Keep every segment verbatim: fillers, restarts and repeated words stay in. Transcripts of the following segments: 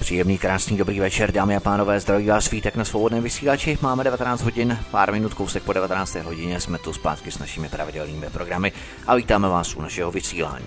Příjemný, krásný, dobrý večer, dámy a pánové, zdraví vás Svítek na svobodném vysílači. Máme devatenáct hodin, pár minut, kousek po devatenácté hodině, jsme tu zpátky s našimi pravidelnými programy a vítáme vás u našeho vysílání.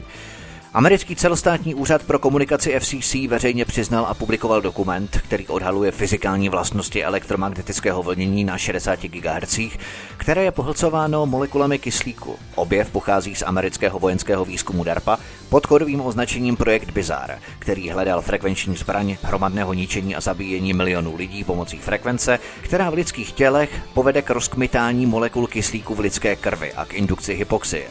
Americký celostátní úřad pro komunikaci F C C veřejně přiznal a publikoval dokument, který odhaluje fyzikální vlastnosti elektromagnetického vlnění na šedesáti gigahertzech, které je pohlcováno molekulami kyslíku. Objev pochází z amerického vojenského výzkumu DARPA pod kódovým označením Projekt Bizarre, který hledal frekvenční zbraň hromadného ničení a zabíjení milionů lidí pomocí frekvence, která v lidských tělech povede k rozkmitání molekul kyslíku v lidské krvi a k indukci hypoxie.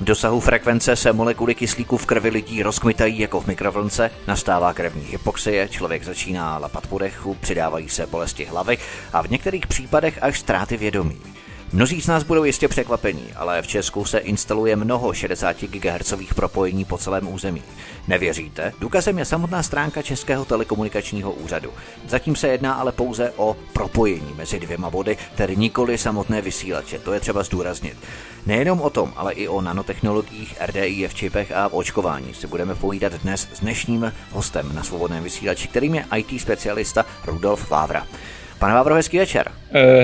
V dosahu frekvence se molekuly kyslíku v krvi lidí rozkmitají jako v mikrovlnce, nastává krevní hypoxie, člověk začíná lapat po dechu, přidávají se bolesti hlavy a v některých případech až ztráty vědomí. Mnozí z nás budou jistě překvapení, ale v Česku se instaluje mnoho šedesáti gigahertzů propojení po celém území. Nevěříte? Důkazem je samotná stránka Českého telekomunikačního úřadu. Zatím se jedná ale pouze o propojení mezi dvěma body, tedy nikoli samotné vysílače, to je třeba zdůraznit. Nejenom o tom, ale i o nanotechnologiích, R D I v čipech a v očkování si budeme povídat dnes s dnešním hostem na svobodném vysílači, kterým je I T specialista Rudolf Vávra. Pane Vávro, hezký večer.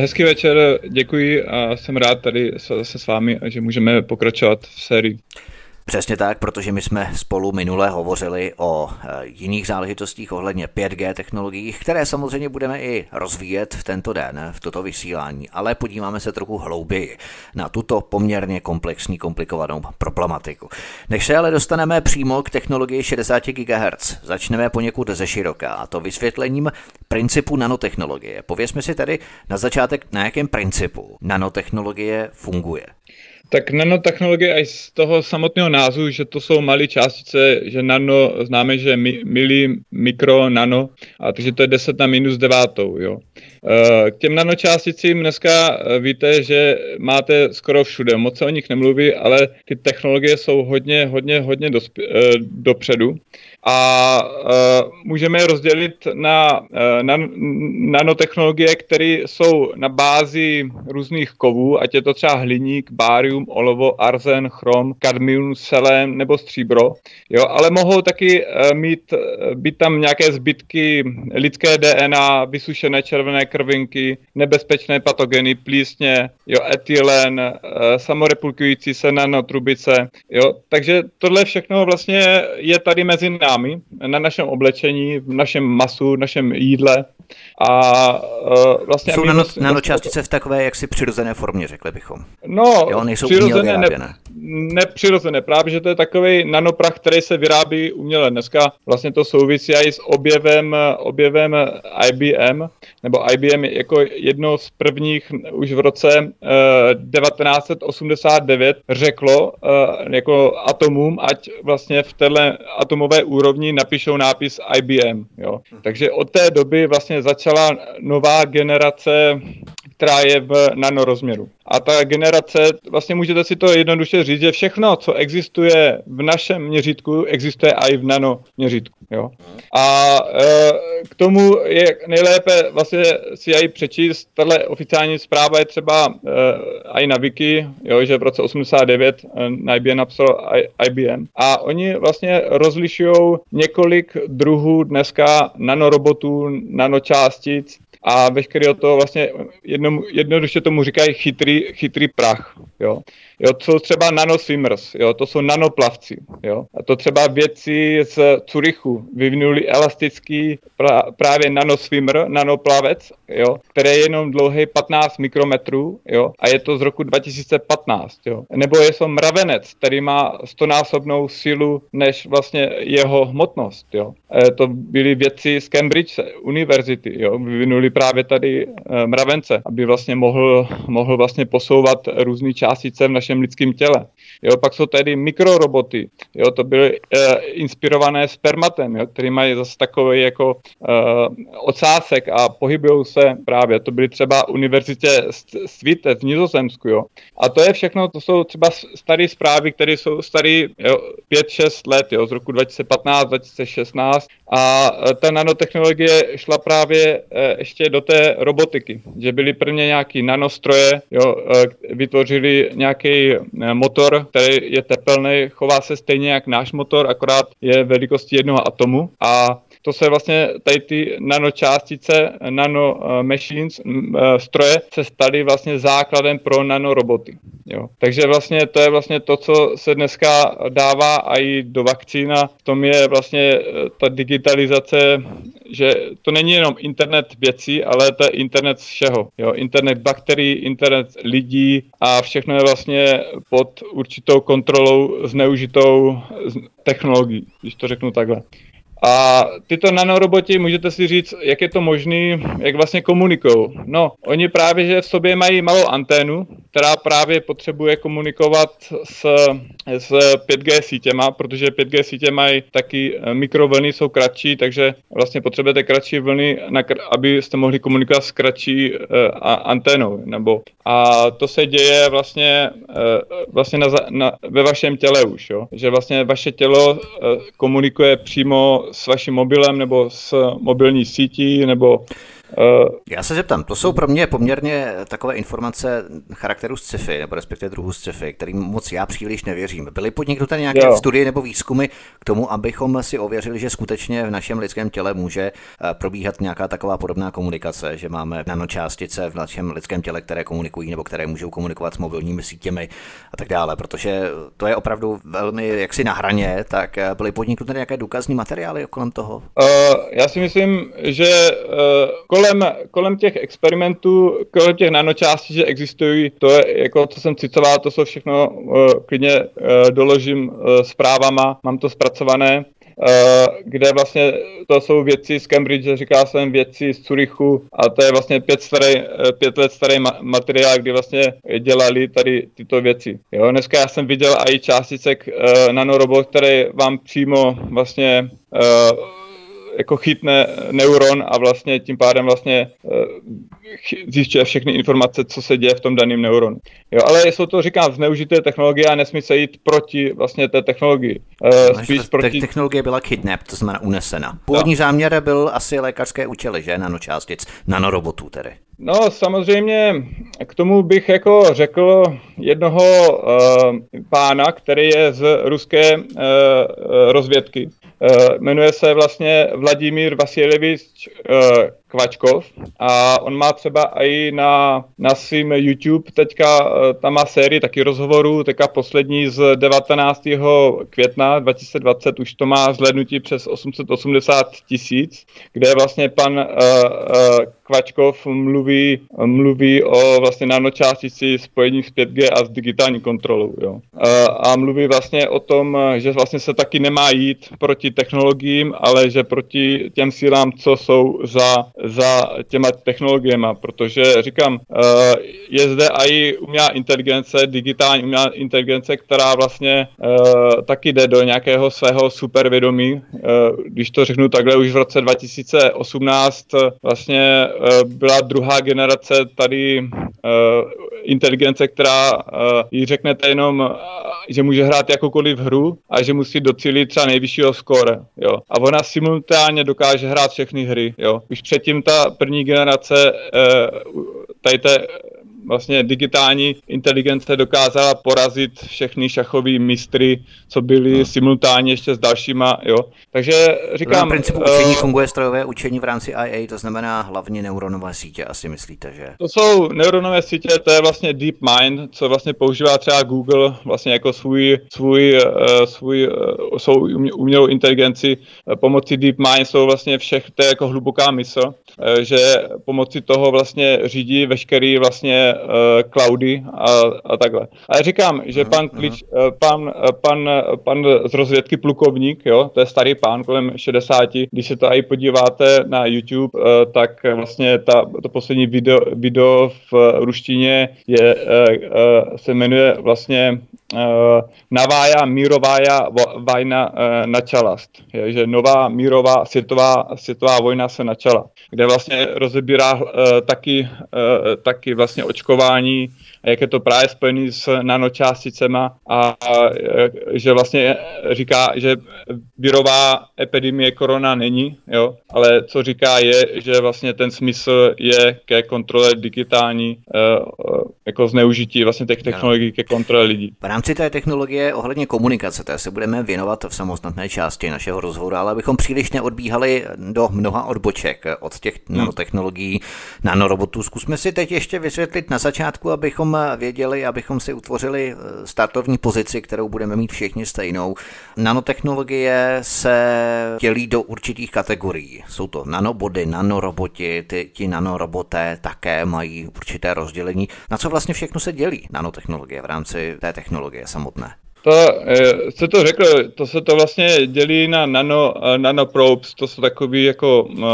Hezký večer, děkuji a jsem rád tady se s vámi, že můžeme pokračovat v sérii. Přesně tak, protože my jsme spolu minule hovořili o jiných záležitostích ohledně pět G technologií, které samozřejmě budeme i rozvíjet v tento den, v toto vysílání, ale podíváme se trochu hlouběji na tuto poměrně komplexní, komplikovanou problematiku. Než se ale dostaneme přímo k technologii šedesáti gigahertzů, začneme poněkud ze široka, a to vysvětlením principu nanotechnologie. Povězme si tedy na začátek, na jakém principu nanotechnologie funguje. Tak nanotechnologie i z toho samotného názvu, že to jsou malé částice, že nano známe, že mi, mili, mikro, nano, a takže to je deset na minus devátou. Jo. K těm nanočásticím dneska víte, že máte skoro všude, moc se o nich nemluví, ale ty technologie jsou hodně, hodně, hodně dospě, dopředu. A můžeme je rozdělit na, na nanotechnologie, které jsou na bázi různých kovů, ať je to třeba hliník, bárium, olovo, arzen, chrom, kadmium, selen nebo stříbro, jo, ale mohou taky mít, být tam nějaké zbytky lidské D N A, vysušené červené krvinky, nebezpečné patogeny, plísně, jo, etylen, samorepulkující se nanotrubice, jo, takže tohle všechno vlastně je tady mezi námi, na našem oblečení, v našem masu, v našem jídle a vlastně... Jsou nano, nanočástice v takové jaksi přirozené formě, řekli bychom. No, jo, přirozené, ne, nepřirozené, právě, že to je takový nanoprach, který se vyrábí uměle. Dneska vlastně to souvisí i s objevem, objevem I B M, nebo I B M je jako jedno z prvních už v roce devatenáct osmdesát devět řeklo jako atomům, ať vlastně v téhle atomové úrovni napíšou nápis I B M. Jo. Takže od té doby vlastně začala nová generace, která je v nanorozměru. A ta generace, vlastně můžete si to jednoduše říct, že všechno, co existuje v našem měřítku, existuje i v nanoměřítku. Jo? A e, k tomu je nejlépe vlastně si ji přečíst. Tahle oficiální zpráva je třeba i e, na Wiki, jo, že v roce osmdesát devět na I B M napsal I B M. A oni vlastně rozlišují několik druhů dneska nanorobotů, nanočástic, a veškerého toho vlastně jedno, jednoduše tomu říkají chytrý, chytrý prach, jo. Jo, to jsou třeba nanoswimmers, jo, to jsou nanoplavci, jo. A to třeba vědci z Curychu vyvinuli elastický pra, právě nanoswimmer, nanoplavec, jo, který je jenom dlouhý patnáct mikrometrů, jo, a je to z roku dva tisíce patnáct, jo. Nebo je to mravenec, který má stonásobnou sílu než vlastně jeho hmotnost, jo. E, to byli vědci z Cambridge univerzity, jo, vyvinuli právě tady mravence, aby vlastně mohl, mohl vlastně posouvat různé částice v našem lidském těle. Jo, pak jsou tady mikroroboty, jo, to byly e, inspirované spermatem, jo, který mají zase takový jako e, ocásek a pohybují se právě, to byly třeba univerzitě Svít v Nizozemsku, jo. A to je všechno, to jsou třeba staré zprávy, které jsou staré pět šest let, jo, z roku dva tisíce patnáct, dva tisíce šestnáct, a ta nanotechnologie šla právě e, ještě do té robotiky, že byly prvně nějaký nanostroje, jo, e, vytvořili nějaký motor, který je tepelný, chová se stejně jak náš motor, akorát je velikosti jednoho atomu, a to se vlastně tady ty nanočástice, nano machines, stroje se staly vlastně základem pro nanoroboty. Jo. Takže vlastně to je vlastně to, co se dneska dává a i do vakcína. V tom je vlastně ta digitalizace, že to není jenom internet věcí, ale to je internet všeho. Jo. Internet bakterií, internet lidí a všechno je vlastně pod určitou kontrolou zneužitou technologií, když to řeknu takhle. A tyto nanoroboti, můžete si říct, jak je to možný, jak vlastně komunikují. No, oni právě, že v sobě mají malou anténu, která právě potřebuje komunikovat s, s pět G sítěma, protože pět G sítě mají taky mikrovlny, jsou kratší, takže vlastně potřebujete kratší vlny, abyste mohli komunikovat s kratší anténou. Nebo. A to se děje vlastně, vlastně na, na, ve vašem těle už, jo? Že vlastně vaše tělo komunikuje přímo s vaším mobilem nebo s mobilní sítí, nebo... Uh, Já se zeptám, to jsou pro mě poměrně takové informace charakteru sci-fi, nebo respektive druhu sci-fi, kterým moc já příliš nevěřím. Byly podniknuté nějaké jo. studie nebo výzkumy k tomu, abychom si ověřili, že skutečně v našem lidském těle může probíhat nějaká taková podobná komunikace, že máme nanočástice v našem lidském těle, které komunikují nebo které můžou komunikovat s mobilními sítěmi a tak dále, protože to je opravdu velmi jaksi na hraně, tak byly podniknuté nějaké důkazní materiály kolem toho? Uh, já si myslím, že uh, Kolem, kolem těch experimentů, kolem těch nanočástí, že existují, to je jako, co jsem citoval, to jsou všechno, uh, klidně uh, doložím uh, zprávama, mám to zpracované, uh, kde vlastně to jsou věci z Cambridge, říkal jsem věci z Curychu, a to je vlastně pět, starý, pět let starý ma- materiál, kdy vlastně dělali tady tyto věci. Jo, dneska já jsem viděl i částicek uh, nanorobot, který vám přímo vlastně... Uh, jako chytne neuron a vlastně tím pádem vlastně zjišťuje všechny informace, co se děje v tom daném neuronu. Jo, ale jsou to, říkám, zneužité technologie a nesmí se jít proti vlastně té technologii. Spíš proti... Technologie byla kidnapped, to znamená unesena. Původní no. záměr byl asi lékařské účely, že? Nanočástic, nanorobotů tedy. No samozřejmě k tomu bych jako řekl jednoho uh, pána, který je z ruské uh, rozvědky. Uh, jmenuje se vlastně Vladimír Vasiljevič uh, Kvačkov a on má třeba i na, na svým YouTube teďka, uh, tam má sérii taky rozhovorů, teďka poslední z devatenáctého května dva tisíce dvacet, už to má zhlédnutí přes osm set osmdesát tisíc, kde vlastně pan uh, uh, Kvačkov mluví, mluví o vlastně nanočástici spojení s pět G a s digitální kontrolou. Jo. A mluví vlastně o tom, že vlastně se taky nemá jít proti technologiím, ale že proti těm sílám, co jsou za, za těma technologiemi, protože říkám, je zde i umělá inteligence, digitální umělá inteligence, která vlastně taky jde do nějakého svého supervědomí. Když to řeknu takhle, už v roce dva tisíce osmnáct vlastně byla druhá generace tady uh, inteligence, která uh, jí řeknete jenom, uh, že může hrát jakoukoliv hru a že musí docílit třeba nejvyššího skóre. Jo. A ona simultánně dokáže hrát všechny hry. Jo. Už předtím ta první generace uh, tady té vlastně digitální inteligence dokázala porazit všechny šachové mistry, co byly no. simultánně ještě s dalšíma, jo. Takže říkám... Na principu učení uh, funguje strojové učení v rámci A I, to znamená hlavně neuronové sítě, asi myslíte, že? To jsou neuronové sítě, to je vlastně DeepMind, co vlastně používá třeba Google vlastně jako svůj, svůj, uh, svůj uh, svou umělou inteligenci. Pomocí DeepMind jsou vlastně všech, to je jako hluboká mysl. že pomocí toho vlastně řídí veškerý vlastně cloudy a, a takhle. Ale říkám, že pan, klíč, pan, pan, pan z rozvědky plukovník, jo, to je starý pán kolem šedesáti, když se to i podíváte na YouTube, tak vlastně ta, to poslední video, video v ruštině je, se jmenuje vlastně Navája mírovája vajna načalast. Je, že nová mírová světová, světová vojna se načala, kde vlastně rozebírá taky, taky vlastně očkování, jak je to právě spojený s nanočásticema a že vlastně říká, že virová epidemie korona není, jo, ale co říká je, že vlastně ten smysl je ke kontrole digitální, jako zneužití vlastně těch technologií ke kontrole lidí. V rámci té technologie ohledně komunikace, té se budeme věnovat v samostatné části našeho rozhovoru, ale abychom příliš neodbíhali do mnoha odboček od těch nanotechnologií, nanorobotů. Zkusme si teď ještě vysvětlit na začátku, abychom věděli, abychom si utvořili startovní pozici, kterou budeme mít všichni stejnou. Nanotechnologie se dělí do určitých kategorií. Jsou to nanobody, nanoroboti, ty, ti nanoroboté také mají určité rozdělení. Na co vlastně všechno se dělí nanotechnologie v rámci té technologie samotné? To, co to řekl, to se to vlastně dělí na nano, nanoprobes, to jsou takové jako uh,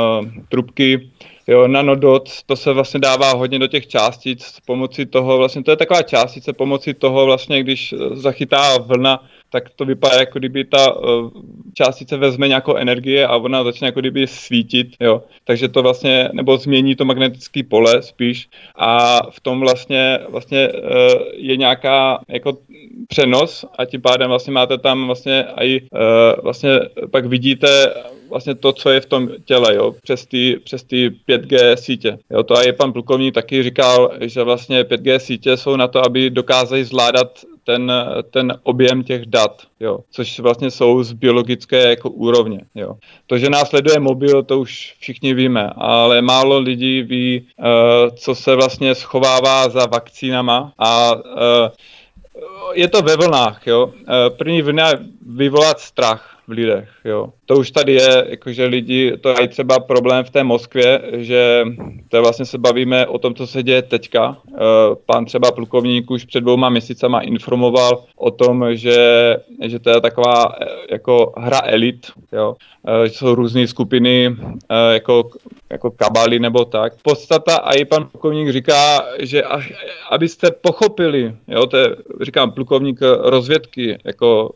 trubky, jo, nanodot, to se vlastně dává hodně do těch částic s pomocí toho, vlastně to je taková částice pomocí toho vlastně, když zachytá vlna, tak to vypadá, jako kdyby ta uh, částice vezme nějakou energie a ona začne jako kdyby svítit, jo. Takže to vlastně, nebo změní to magnetické pole spíš a v tom vlastně, vlastně uh, je nějaká jako přenos a tím pádem vlastně máte tam vlastně i uh, vlastně pak vidíte vlastně to, co je v tom těle, jo, přes ty, přes ty pět G sítě. Jo, to i pan plukovník taky říkal, že vlastně pět G sítě jsou na to, aby dokázali zvládat ten, ten objem těch dat, jo, což vlastně jsou z biologické jako úrovně. Jo. To, že nás sleduje mobil, to už všichni víme, ale málo lidí ví, uh, co se vlastně schovává za vakcínama a uh, je to ve vlnách, jo. První vlna je vyvolat strach v lidech, jo. To už tady je, jakože lidi, to je třeba problém v té Moskvě, že to vlastně se bavíme o tom, co se děje teďka. Pán třeba plukovník už před dvouma měsícama informoval o tom, že, že to je taková jako hra elit, jo. Že jsou různé skupiny, jako, jako kabaly nebo tak. Podstata a i pan plukovník říká, že abyste pochopili, jo, to je, říkám, plukovník rozvědky, jako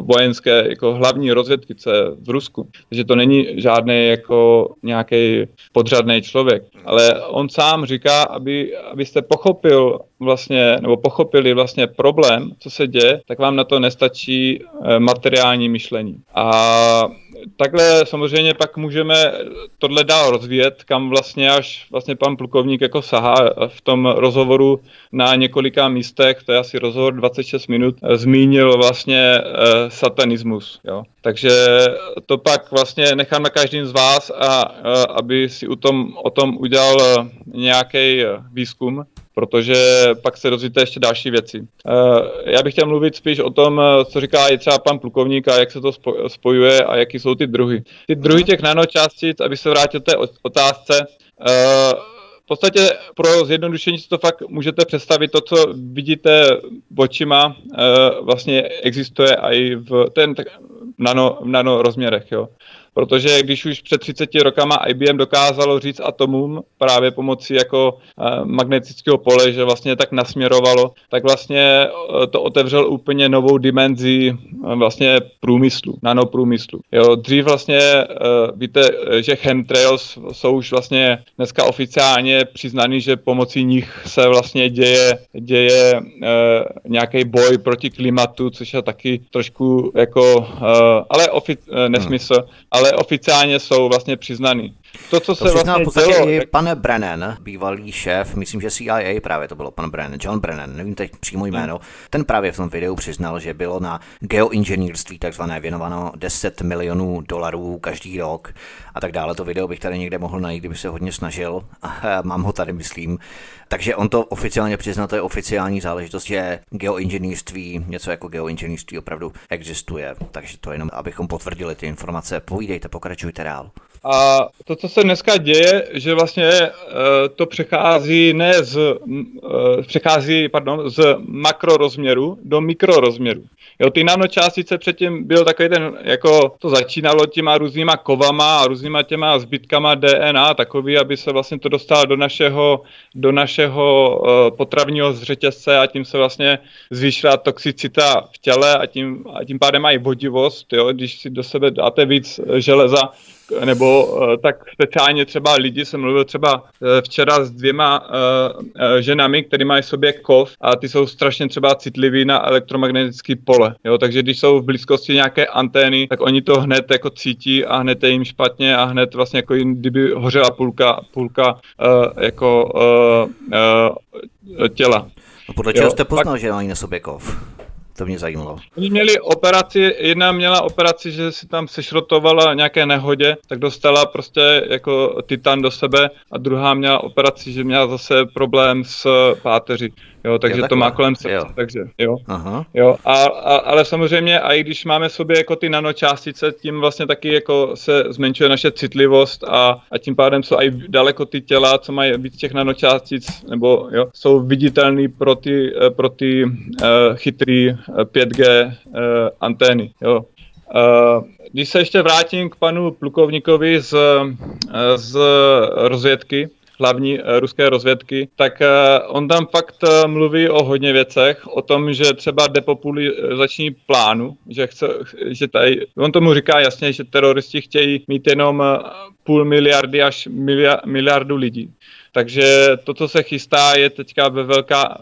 vojenské, jako hlavní rozvědky, co je v Rusku. Takže to není žádný jako nějaký podřadný člověk, ale on sám říká, aby, abyste pochopil vlastně, nebo pochopili vlastně problém, co se děje, tak vám na to nestačí materiální myšlení. A takhle samozřejmě pak můžeme tohle dál rozvíjet, kam vlastně až vlastně pan plukovník jako sahá v tom rozhovoru na několika místech, to je asi rozhovor dvacet šest minut, zmínil vlastně satanismus, jo. Takže to pak vlastně nechám na každým z vás, a, aby si o tom, o tom udělal nějaký výzkum, protože pak se dozvíte ještě další věci. Já bych chtěl mluvit spíš o tom, co říká i třeba pan plukovník a jak se to spojuje a jaký jsou ty druhy. Ty druhy těch nanočástic, aby se vrátil té otázce, v podstatě pro zjednodušení si to fakt můžete představit, to, co vidíte očima, vlastně existuje i v ten nano, nano rozměrech, jo. Protože když už před třiceti rokama I B M dokázalo říct atomům právě pomocí jako e, magnetického pole, že vlastně tak nasměrovalo, tak vlastně e, to otevřelo úplně novou dimenzi e, vlastně průmyslu, nanoprůmyslu. Jo, dřív vlastně e, víte, že chemtrails jsou už vlastně dneska oficiálně přiznaný, že pomocí nich se vlastně děje, děje e, nějaký boj proti klimatu, což je taky trošku jako, e, ale ofi- e, nesmysl, ale ale oficiálně jsou vlastně přiznaný. To, co se to přiznal vlastně v podstatě dělo, i tak... pan Brennan, bývalý šéf, myslím, že C I A právě to bylo pan Brennan, John Brennan, nevím teď přímo jméno, hmm. ten právě v tom videu přiznal, že bylo na geoinženýrství takzvané věnováno deset milionů dolarů každý rok a tak dále. To video bych tady někde mohl najít, kdyby se hodně snažil. Mám ho tady, myslím. Takže on to oficiálně přiznal, to je oficiální záležitost, že geoinženýrství, něco jako geoinženýrství opravdu existuje. Takže to jenom, abychom potvrdili ty informace. Povídejte, pokračujte dál. A to, co se dneska děje, že vlastně e, to přechází ne z, e, přechází, pardon, z makrorozměru do mikrorozměru. Jo, ty nanočástice předtím byl takový ten, jako to začínalo těma různýma kovama a různýma těma zbytkama D N A, takový, aby se vlastně to dostalo do našeho, do našeho e, potravního řetězce a tím se vlastně zvýšila toxicita v těle a tím, a tím pádem mají vodivost, jo, když si do sebe dáte víc železa, nebo tak speciálně třeba lidi, jsem mluvil třeba včera s dvěma uh, ženami, které mají v sobě kov a ty jsou strašně třeba citliví na elektromagnetické pole. Jo? Takže když jsou v blízkosti nějaké antény, tak oni to hned jako cítí a hned je jim špatně a hned vlastně jako kdyby hořela půlka, půlka uh, jako uh, uh, těla. No podle čeho jste poznal, tak... že mají na sobě kov? To mě zajímalo. Oni měli operaci, jedna měla operaci, že si tam sešrotovala nějaké nehodě, tak dostala prostě jako titan do sebe a druhá měla operaci, že měla zase problém s páteří. Jo, takže jo, to má kolem srdce, jo. takže jo. Aha. jo a, a, ale samozřejmě, a i když máme v sobě jako ty nanočástice, tím vlastně taky jako se zmenšuje naše citlivost a, a tím pádem jsou i daleko ty těla, co mají víc těch nanočástic, nebo jo, jsou viditelný pro ty, pro ty uh, chytrý pět G uh, antény, jo. Uh, když se ještě vrátím k panu plukovníkovi z, z rozvědky, hlavní ruské rozvědky, tak on tam fakt mluví o hodně věcech, o tom, že třeba depopulizační plánu, že chce, že tady, on tomu říká jasně, že teroristi chtějí mít jenom půl miliardy až miliardu lidí. Takže to, co se chystá, je teďka ve velká,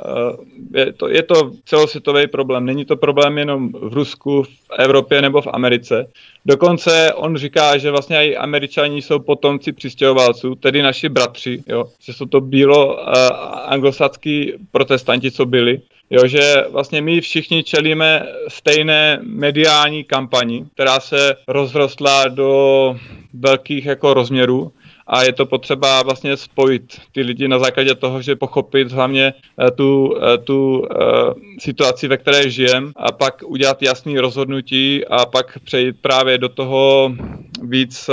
je to, je to celosvětový problém. Není to problém jenom v Rusku, v Evropě nebo v Americe. Dokonce on říká, že vlastně i Američani jsou potomci přistěhovalců, tedy naši bratři, jo, že jsou to bílo-anglosaský protestanti, co byli. Jo, že vlastně my všichni čelíme stejné mediální kampani, která se rozrostla do velkých jako rozměrů. A je to potřeba vlastně spojit ty lidi na základě toho, že pochopit hlavně tu, tu situaci, ve které žijem, a pak udělat jasný rozhodnutí a pak přejít právě do toho víc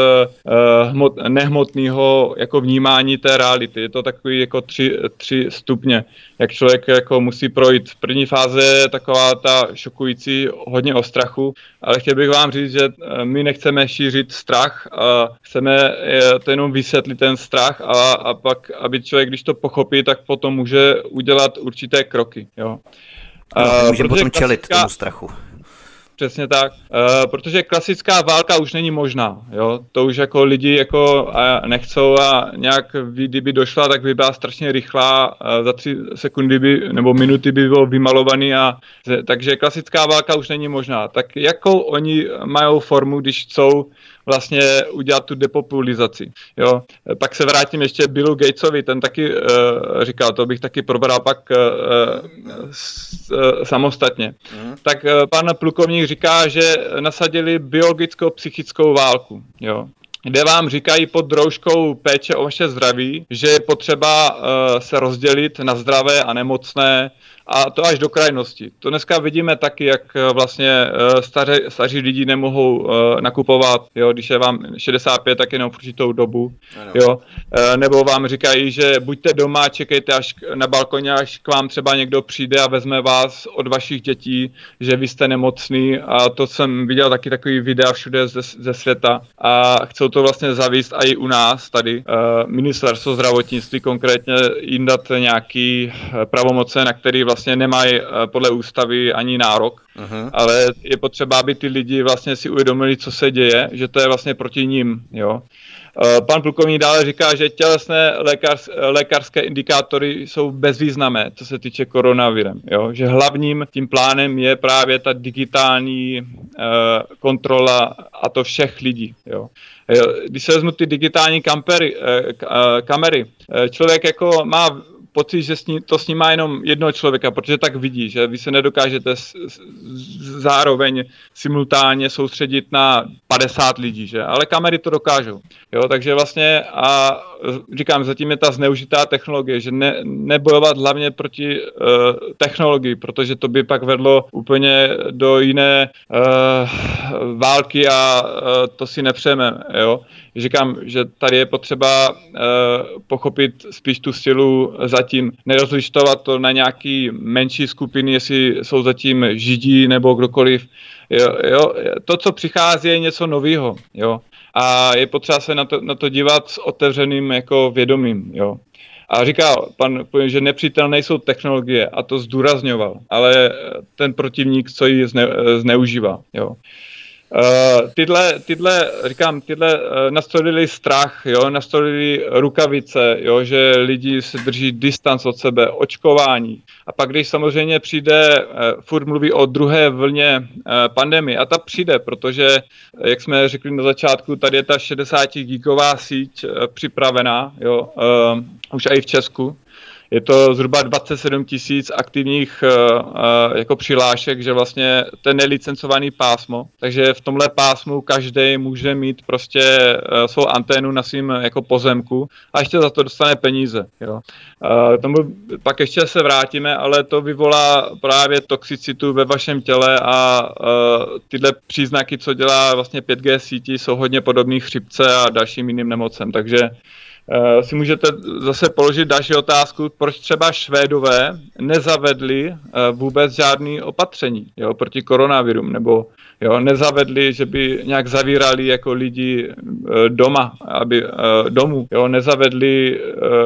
nehmotného jako vnímání té reality. Je to takový jako tři, tři stupně, jak člověk jako musí projít. V první fáze je taková ta šokující, hodně o strachu, ale chtěl bych vám říct, že my nechceme šířit strach, a chceme to jenom vysvětlit ten strach a, a pak, aby člověk, když to pochopí, tak potom může udělat určité kroky. Jo. No, může potom čelit tomu strachu. Přesně tak, e, protože klasická válka už není možná, jo, to už jako lidi jako a nechcou a nějak, kdyby došla, tak by byla strašně rychlá, za tři sekundy by, nebo minuty by bylo vymalovaný a, takže klasická válka už není možná. Tak jakou oni mají formu, když chcou vlastně udělat tu depopulizaci, jo. Pak se vrátím ještě Billu Gatesovi, ten taky e, říkal, to bych taky probral pak e, s, e, samostatně. Mm. Tak e, pan plukovník říká, že nasadili biologicko-psychickou válku, jo, kde vám říkají pod droužkou péče o vaše zdraví, že je potřeba e, se rozdělit na zdravé a nemocné, a to až do krajnosti. To dneska vidíme taky, jak vlastně staře, staří lidi nemohou nakupovat, jo, když je vám šedesát pět, tak jenom v určitou dobu. Jo. Nebo vám říkají, že buďte doma, čekejte až na balkoně, až k vám třeba někdo přijde a vezme vás od vašich dětí, že vy jste nemocný, a to jsem viděl taky takový videa všude ze, ze světa a chcou to vlastně zavést i u nás tady. Ministerstvo zdravotnictví konkrétně jindat nějaký pravomoce, na který vlastně vlastně nemají podle ústavy ani nárok, uh-huh. ale je potřeba, aby ty lidi vlastně si uvědomili, co se děje, že to je vlastně proti ním, jo. Pan plukovník dále říká, že tělesné lékař, lékařské indikátory jsou bezvýznamné, co se týče koronavirem, jo? Že hlavním tím plánem je právě ta digitální eh, kontrola, a to všech lidí. Jo? Když se vezmu ty digitální kampery, eh, kamery, eh, člověk jako má pocit, že to snímá jenom jednoho člověka, protože tak vidí, že vy se nedokážete zároveň simultánně soustředit na padesát lidí, že? Ale kamery to dokážou. Jo? Takže vlastně a říkám, zatím je ta zneužitá technologie, že ne, nebojovat hlavně proti uh, technologii, protože to by pak vedlo úplně do jiné uh, války a uh, to si nepřejeme, jo. Říkám, že tady je potřeba uh, pochopit spíš tu sílu zatím, nerozlišovat to na nějaký menší skupiny, jestli jsou zatím Židí nebo kdokoliv. Jo, jo. To, co přichází, je něco novýho, jo. A je potřeba se na to, na to dívat s otevřeným jako vědomím, jo. A říkal pan, že nepřítel nejsou technologie a to zdůrazňoval, ale ten protivník, co ji zne, zneužívá, jo. Uh, tyhle, tyhle, říkám, tyhle uh, nastolili strach, jo, nastolili rukavice, jo, že lidi se drží distanc od sebe, očkování. A pak, když samozřejmě přijde, uh, furt mluví o druhé vlně uh, pandemie, a ta přijde, protože, jak jsme řekli na začátku, tady je ta šedesátigigová síť uh, připravená, jo, uh, už i v Česku. Je to zhruba dvacet sedm tisíc aktivních uh, jako přihlášek, že vlastně ten nelicencovaný pásmo, takže v tomhle pásmu každý může mít prostě uh, svou anténu na svým jako pozemku a ještě za to dostane peníze. Jo. Uh, tomu pak ještě se vrátíme, ale to vyvolá právě toxicitu ve vašem těle a uh, tyhle příznaky, co dělá vlastně pět gé sítí, jsou hodně podobný chřipce a dalším jiným nemocem, takže Uh, si můžete zase položit další otázku, proč třeba Švédové nezavedli uh, vůbec žádný opatření, jo, proti koronavirům, nebo jo, nezavedli, že by nějak zavírali jako lidi uh, doma, aby uh, domů, jo, nezavedli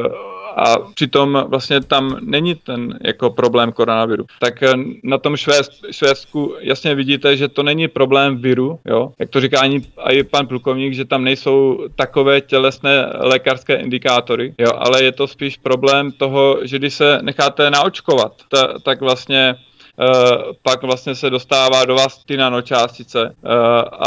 uh, a přitom vlastně tam není ten jako problém koronaviru. Tak na tom Švédsku jasně vidíte, že to není problém viru, jo? Jak to říká ani, ani pan plukovník, že tam nejsou takové tělesné lékařské indikátory, jo? Ale je to spíš problém toho, že když se necháte naočkovat, ta, tak vlastně Uh, pak vlastně se dostává do vás ty nanočástice uh,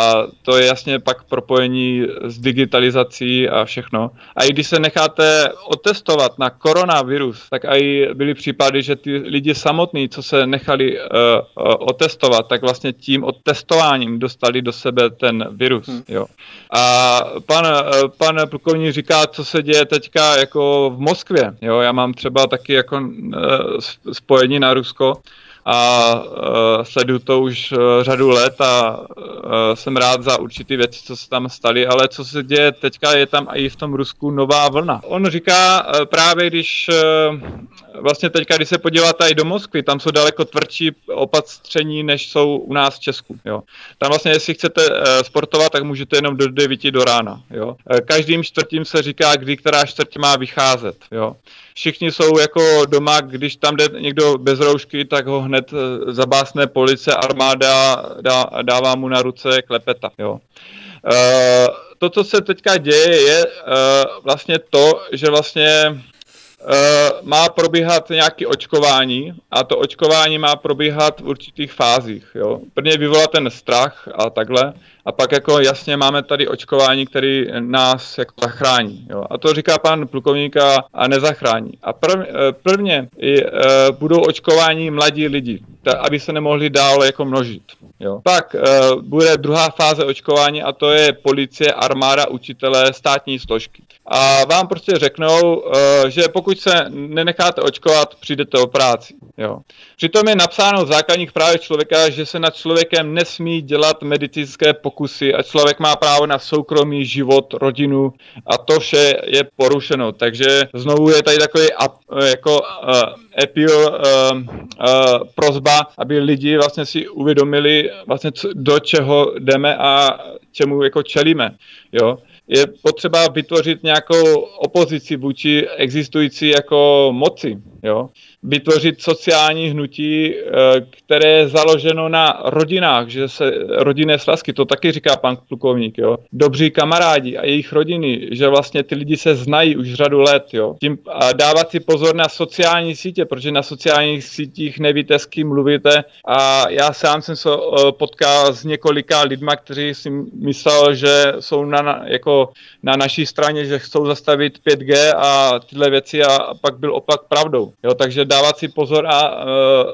a to je jasně pak propojení s digitalizací a všechno. A i když se necháte otestovat na koronavirus, tak i byly případy, že ty lidi samotní, co se nechali uh, uh, otestovat, tak vlastně tím otestováním dostali do sebe ten virus. Hmm. Jo. A pan, uh, pan plukovník říká, co se děje teďka jako v Moskvě. Jo, já mám třeba taky jako uh, spojení na Rusko a uh, sleduju to už uh, řadu let a uh, jsem rád za určitý věci, co se tam staly, ale co se děje teďka, je tam i v tom Rusku nová vlna. On říká uh, právě, když uh, vlastně teďka, když se podíváte i do Moskvy, tam jsou daleko tvrdší opatření, než jsou u nás v Česku. Jo. Tam vlastně, jestli chcete uh, sportovat, tak můžete jenom do devíti do rána. Jo. Uh, každým čtvrtím se říká, kdy která čtvrť má vycházet. Jo. Všichni jsou jako doma, když tam jde někdo bez roušky, tak ho hned zabásne policie, armáda dá, dává mu na ruce klepeta. Jo. E, to, co se teďka děje, je e, vlastně to, že vlastně e, má probíhat nějaké očkování a to očkování má probíhat v určitých fázích. Jo. Prvně vyvolá ten strach a takhle. A pak jako jasně máme tady očkování, který nás jako zachrání. Jo. A to říká pan plukovníka a nezachrání. A prv, prvně i, e, budou očkování mladí lidi, ta, aby se nemohli dál jako množit. Jo. Pak e, bude druhá fáze očkování a to je policie, armáda, učitelé, státní složky. A vám prostě řeknou, e, že pokud se nenecháte očkovat, přijdete o práci. Jo. Přitom je napsáno v základních právech člověka, že se nad člověkem nesmí dělat medicínské pokusy. Kusy a člověk má právo na soukromý život, rodinu a to vše je porušeno. Takže znovu je tady takový ap, jako uh, appeal, uh, uh, prosba, aby lidi vlastně si uvědomili vlastně co, do čeho jdeme a čemu jako čelíme. Jo? Je potřeba vytvořit nějakou opozici vůči existující jako moci. Jo? Vytvořit sociální hnutí, které je založeno na rodinách, že se rodinné svazky, to taky říká pan plukovník, jo? Dobří kamarádi a jejich rodiny, že vlastně ty lidi se znají už řadu let. Jo? Tím a dávat si pozor na sociální sítě, protože na sociálních sítích nevíte, s kým mluvíte. A já sám jsem se potkal s několika lidma, kteří si myslel, že jsou na, jako na naší straně, že chcou zastavit pět G a tyhle věci, a pak byl opak pravdou. Jo, takže dávat si pozor a e,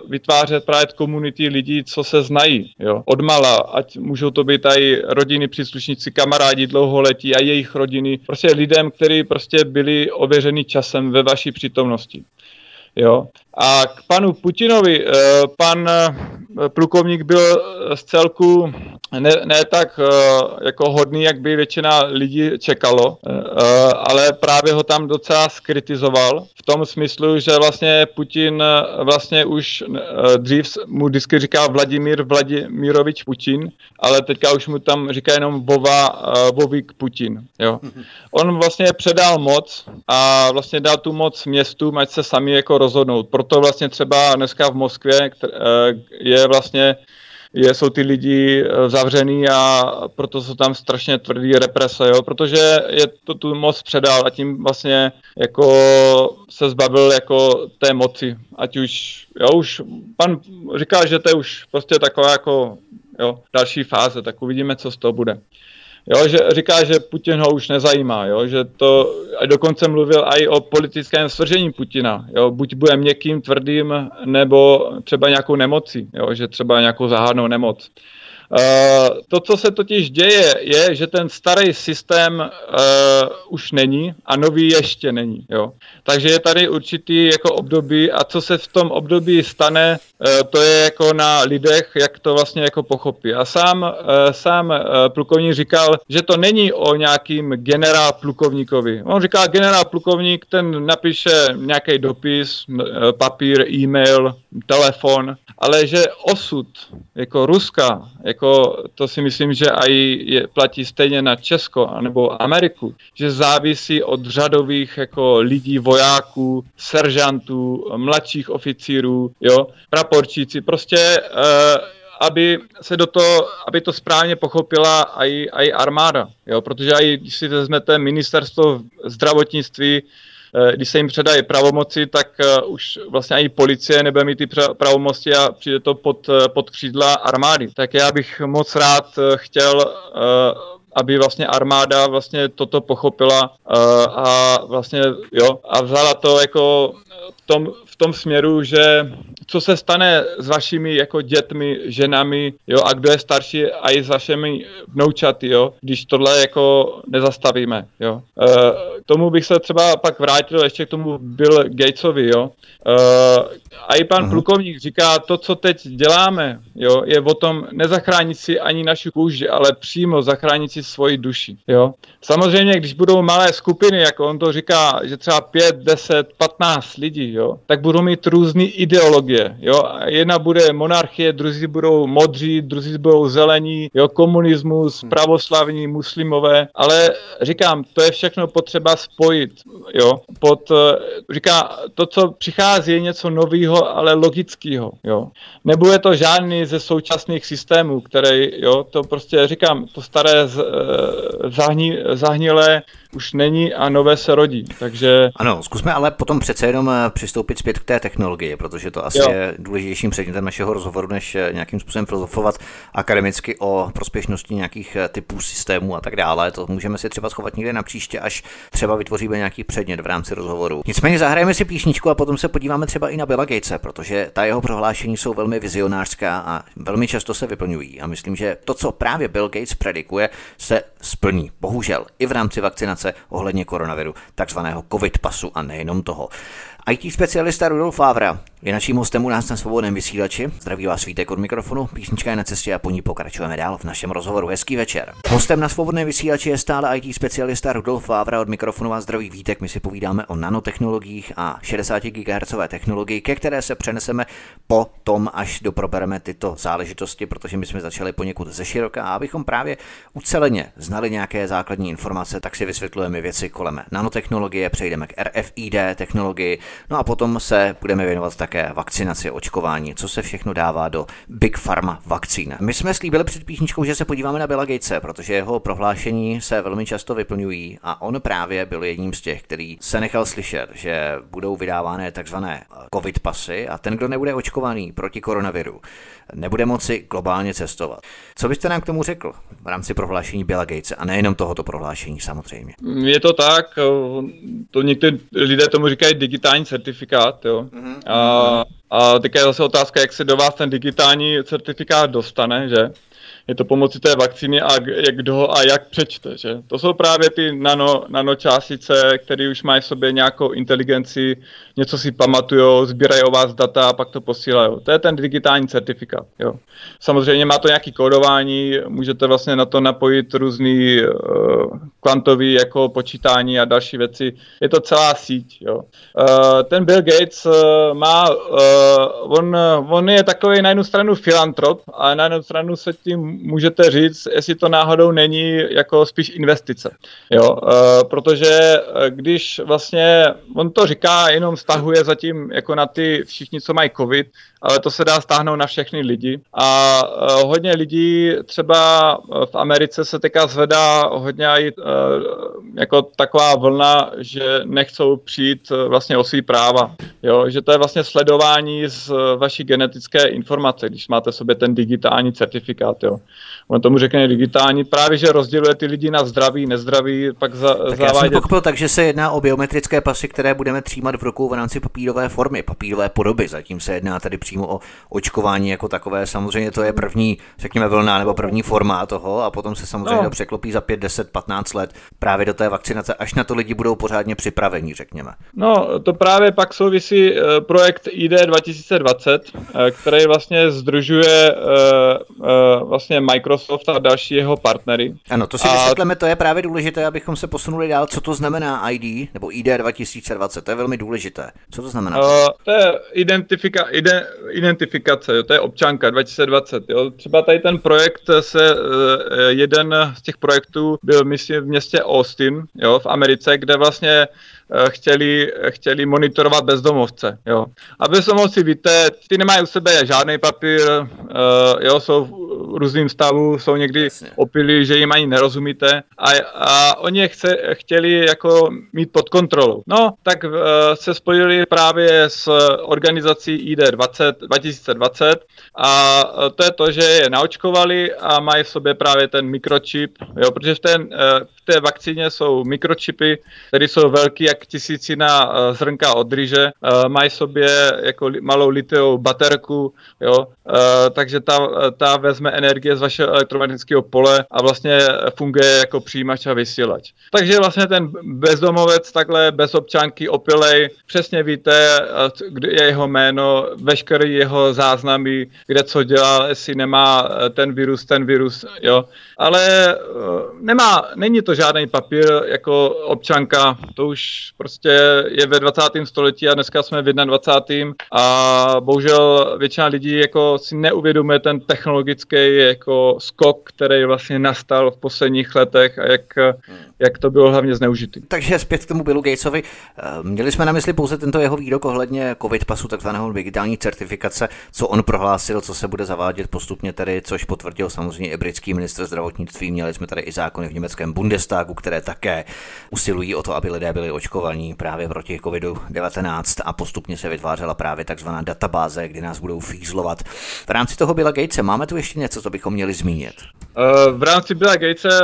vytvářet právě komunity lidí, co se znají. Jo. Odmala, ať můžou to být i rodiny, příslušníci, kamarádi dlouholetí a jejich rodiny. Prostě lidem, kteří prostě byli ověřeni časem ve vaší přítomnosti. Jo. A k panu Putinovi, e, pan plukovník byl z celku ne, ne tak e, jako hodný, jak by většina lidí čekalo, e, ale právě ho tam docela skritizoval v tom smyslu, že vlastně Putin vlastně už e, dřív mu vždycky říká Vladimír Vladimirovič Putin, ale teďka už mu tam říká jenom Vova, e, Vovík Putin. Jo. On vlastně předal moc a vlastně dal tu moc městům, ať se sami jako rozhodnou. Proto vlastně třeba dneska v Moskvě je vlastně, je, jsou ty lidi zavřený a proto jsou tam strašně tvrdý represe, jo? Protože je to tu moc předal a tím vlastně jako se zbavil jako té moci. Ať už, jo, už pan říkal, že to je už prostě taková jako, jo, další fáze, tak uvidíme, co z toho bude. Jo, že říká, že Putin ho už nezajímá, jo, že to, a dokonce mluvil i o politickém svržení Putina, jo, buď bude měkkým, tvrdým, nebo třeba nějakou nemocí, jo, že třeba nějakou záhadnou nemoc. Uh, to, co se totiž děje, je, že ten starý systém uh, už není a nový ještě není. Jo. Takže je tady určitý jako období a co se v tom období stane, uh, to je jako na lidech, jak to vlastně jako pochopí. A sám, uh, sám uh, plukovník říkal, že to není o nějakým generál plukovníkovi. On říká, generál plukovník, ten napíše nějaký dopis, uh, papír, e-mail, telefon, ale že osud jako Ruska, jako to si myslím, že i platí stejně na Česko anebo Ameriku, že závisí od řadových jako lidí, vojáků, seržantů, mladších oficírů, jo, praporčíci, prostě e- aby se do toho, aby to správně pochopila i armáda, jo, protože i když si vezmete ministerstvo zdravotnictví, když se jim předají pravomoci, tak už vlastně i policie nebude mít ty pravomoci a přijde to pod, pod křídla armády. Tak já bych moc rád chtěl, aby vlastně armáda vlastně toto pochopila a vlastně, jo, a vzala to jako v tom, v tom směru, že co se stane s vašimi jako dětmi, ženami, jo, a kdo je starší a i s vašimi vnoučaty, jo, když tohle jako nezastavíme, jo. E, tomu bych se třeba pak vrátil ještě k tomu Bill Gatesovi, jo. E, a i pan plukovník říká, to, co teď děláme, jo, je o tom nezachránit si ani naši kůži, ale přímo zachránit si svoji duši, jo. Samozřejmě, když budou malé skupiny, jako on to říká, že třeba pět, deset, patnáct lidí, jo, tak budou mít různý ideologie. Jo, jedna bude monarchie, druzí budou modří, druzí budou zelení, jo, komunismus, pravoslavní, muslimové, ale říkám, to je všechno potřeba spojit, jo, pod, říká, to, co přichází, je něco novýho, ale logického, jo. Nebude to žádný ze současných systémů, které, jo, to prostě říkám, to staré z, zahní, zahnilé už není a nové se rodí, takže... Ano, zkusme ale potom přece jenom přistoupit zpět k té technologii, protože to asi jo. je důležitějším předmětem našeho rozhovoru, než nějakým způsobem filozofovat akademicky o prospěšnosti nějakých typů systémů a tak dále. To můžeme si třeba schovat někde na příště, až třeba vytvoříme nějaký předmět v rámci rozhovoru. Nicméně zahrajeme si písničku a potom se podíváme třeba i na Billa Gatese, protože ta jeho prohlášení jsou velmi vizionářská a velmi často se vyplňují. A myslím, že to, co právě Bill Gates predikuje, se splní. Bohužel i v rámci vakcinace ohledně koronaviru, takzvaného COVID pasu a nejenom toho. í té specialista Rudolf Vávra je naším hostem u nás na Svobodném vysílači. Zdraví vás Vítek od mikrofonu, písnička je na cestě a po ní pokračujeme dál v našem rozhovoru. Hezký večer. Hostem na Svobodném vysílači je stále í té specialista Rudolf Vávra, od mikrofonu a zdraví Vítek. My si povídáme o nanotechnologiích a šedesáti gigahertzové technologii, ke které se přeneseme potom, až doprobereme tyto záležitosti, protože my jsme začali poněkud ze široka, a abychom právě uceleně znali nějaké základní informace, tak si vysvětlujeme věci kolem nanotechnologie, přejdeme k R F I D technologii, No a potom se budeme věnovat také vakcinaci, očkování, co se všechno dává do Big Pharma vakcín. My jsme slíbili před písničkou, že se podíváme na Billa Gatese, protože jeho prohlášení se velmi často vyplňují a on právě byl jedním z těch, který se nechal slyšet, že budou vydávány takzvané covid pasy a ten, kdo nebude očkovaný proti koronaviru, nebude moci globálně cestovat. Co byste nám k tomu řekl v rámci prohlášení Billa Gatese a nejenom tohoto prohlášení samozřejmě? Je to tak, to někteří lidé tomu říkají digitální certifikát, jo. Mm-hmm. A, a teď je zase otázka, jak se do vás ten digitální certifikát dostane, že? Je to pomocí té vakcíny a jak, kdo ho a jak přečte, že? To jsou právě ty nano, nanočástice, které už mají v sobě nějakou inteligenci, něco si pamatujou, sbírají o vás data a pak to posílají. To je ten digitální certifikát, jo. Samozřejmě má to nějaké kódování, můžete vlastně na to napojit různý uh, kvantový jako počítání a další věci. Je to celá síť, jo. Uh, ten Bill Gates uh, má, uh, on, on je takový na jednu stranu filantrop a na jednu stranu se tím můžete říct, jestli to náhodou není jako spíš investice. Jo? E, protože když vlastně, on to říká, jenom stahuje zatím jako na ty všichni, co mají covid, ale to se dá stáhnout na všechny lidi. A e, hodně lidí, třeba v Americe se teďka zvedá hodně e, jako taková vlna, že nechcou přijít vlastně o svý práva. Jo? Že to je vlastně sledování z vaší genetické informace, když máte v sobě ten digitální certifikát. Jo? On tomu řekne digitální, právě že rozděluje ty lidi na zdraví, nezdraví, pak za, tak zavádět. Já jsem pochopil, takže se jedná o biometrické pasy, které budeme přijímat v rukou v rámci papírové formy, papírové podoby. Zatím se jedná tady přímo o očkování jako takové. Samozřejmě to je první, řekněme, vlna nebo první forma toho a potom se samozřejmě no. překlopí za pět, deset, patnáct let právě do té vakcinace, až na to lidi budou pořádně připraveni, řekněme. No, to právě pak souvisí projekt I D dva tisíce dvacet, který vlastně sdružuje vlastně Microsoft a další jeho partnery. Ano, to si a... vysvětleme, to je právě důležité, abychom se posunuli dál, co to znamená I D, nebo I D dva tisíce dvacet, to je velmi důležité. Co to znamená? Uh, to je identifika, ide, identifikace, jo, to je občanka dva tisíce dvacet. Jo. Třeba tady ten projekt, se, jeden z těch projektů byl, myslím, v městě Austin, jo, v Americe, kde vlastně Chtěli, chtěli monitorovat bezdomovce. Jo. A bezdomovci, víte, ty nemají u sebe žádný papír, uh, jo, jsou v různým stavu, jsou někdy opilí, že jim ani nerozumíte. A, a oni chce, chtěli jako mít pod kontrolou. No, tak uh, se spojili právě s organizací I D dvacet, dva tisíce dvacet a to je to, že je naočkovali a mají v sobě právě ten mikročip, jo, protože v té, uh, v té vakcíně jsou mikročipy, které jsou velký jak tisícina zrnka od ryže, mají sobě jako malou litiovou baterku, jo, takže ta, ta vezme energie z vašeho elektromagnetického pole a vlastně funguje jako přijímač a vysílač. Takže vlastně ten bezdomovec takhle bez občanky opilej, přesně víte, kde je jeho jméno, veškerý jeho záznamy, kde co dělal, jestli nemá ten virus, ten virus, jo. Ale nemá, není to žádný papír jako občanka, to už prostě je ve dvacátém století a dneska jsme v dvacátém prvním a bohužel většina lidí jako si neuvědomuje ten technologický jako skok, který vlastně nastal v posledních letech a jak, jak to bylo hlavně zneužitý. Takže zpět k tomu Billu Gatesovi. Měli jsme na mysli pouze tento jeho výrok ohledně covid pasu, takzvaného digitální certifikace, co on prohlásil, co se bude zavádět postupně tady, což potvrdil samozřejmě i britský ministr zdravotnictví. Měli jsme tady i zákony v německém Bundestagu, které také usilují o to, aby lidé byli očkováni právě proti covidu devatenáct a postupně se vytvářela právě takzvaná databáze, kdy nás budou fízlovat. V rámci toho Billa Gatese máme tu ještě něco, co bychom měli zmínit? V rámci Billa Gatese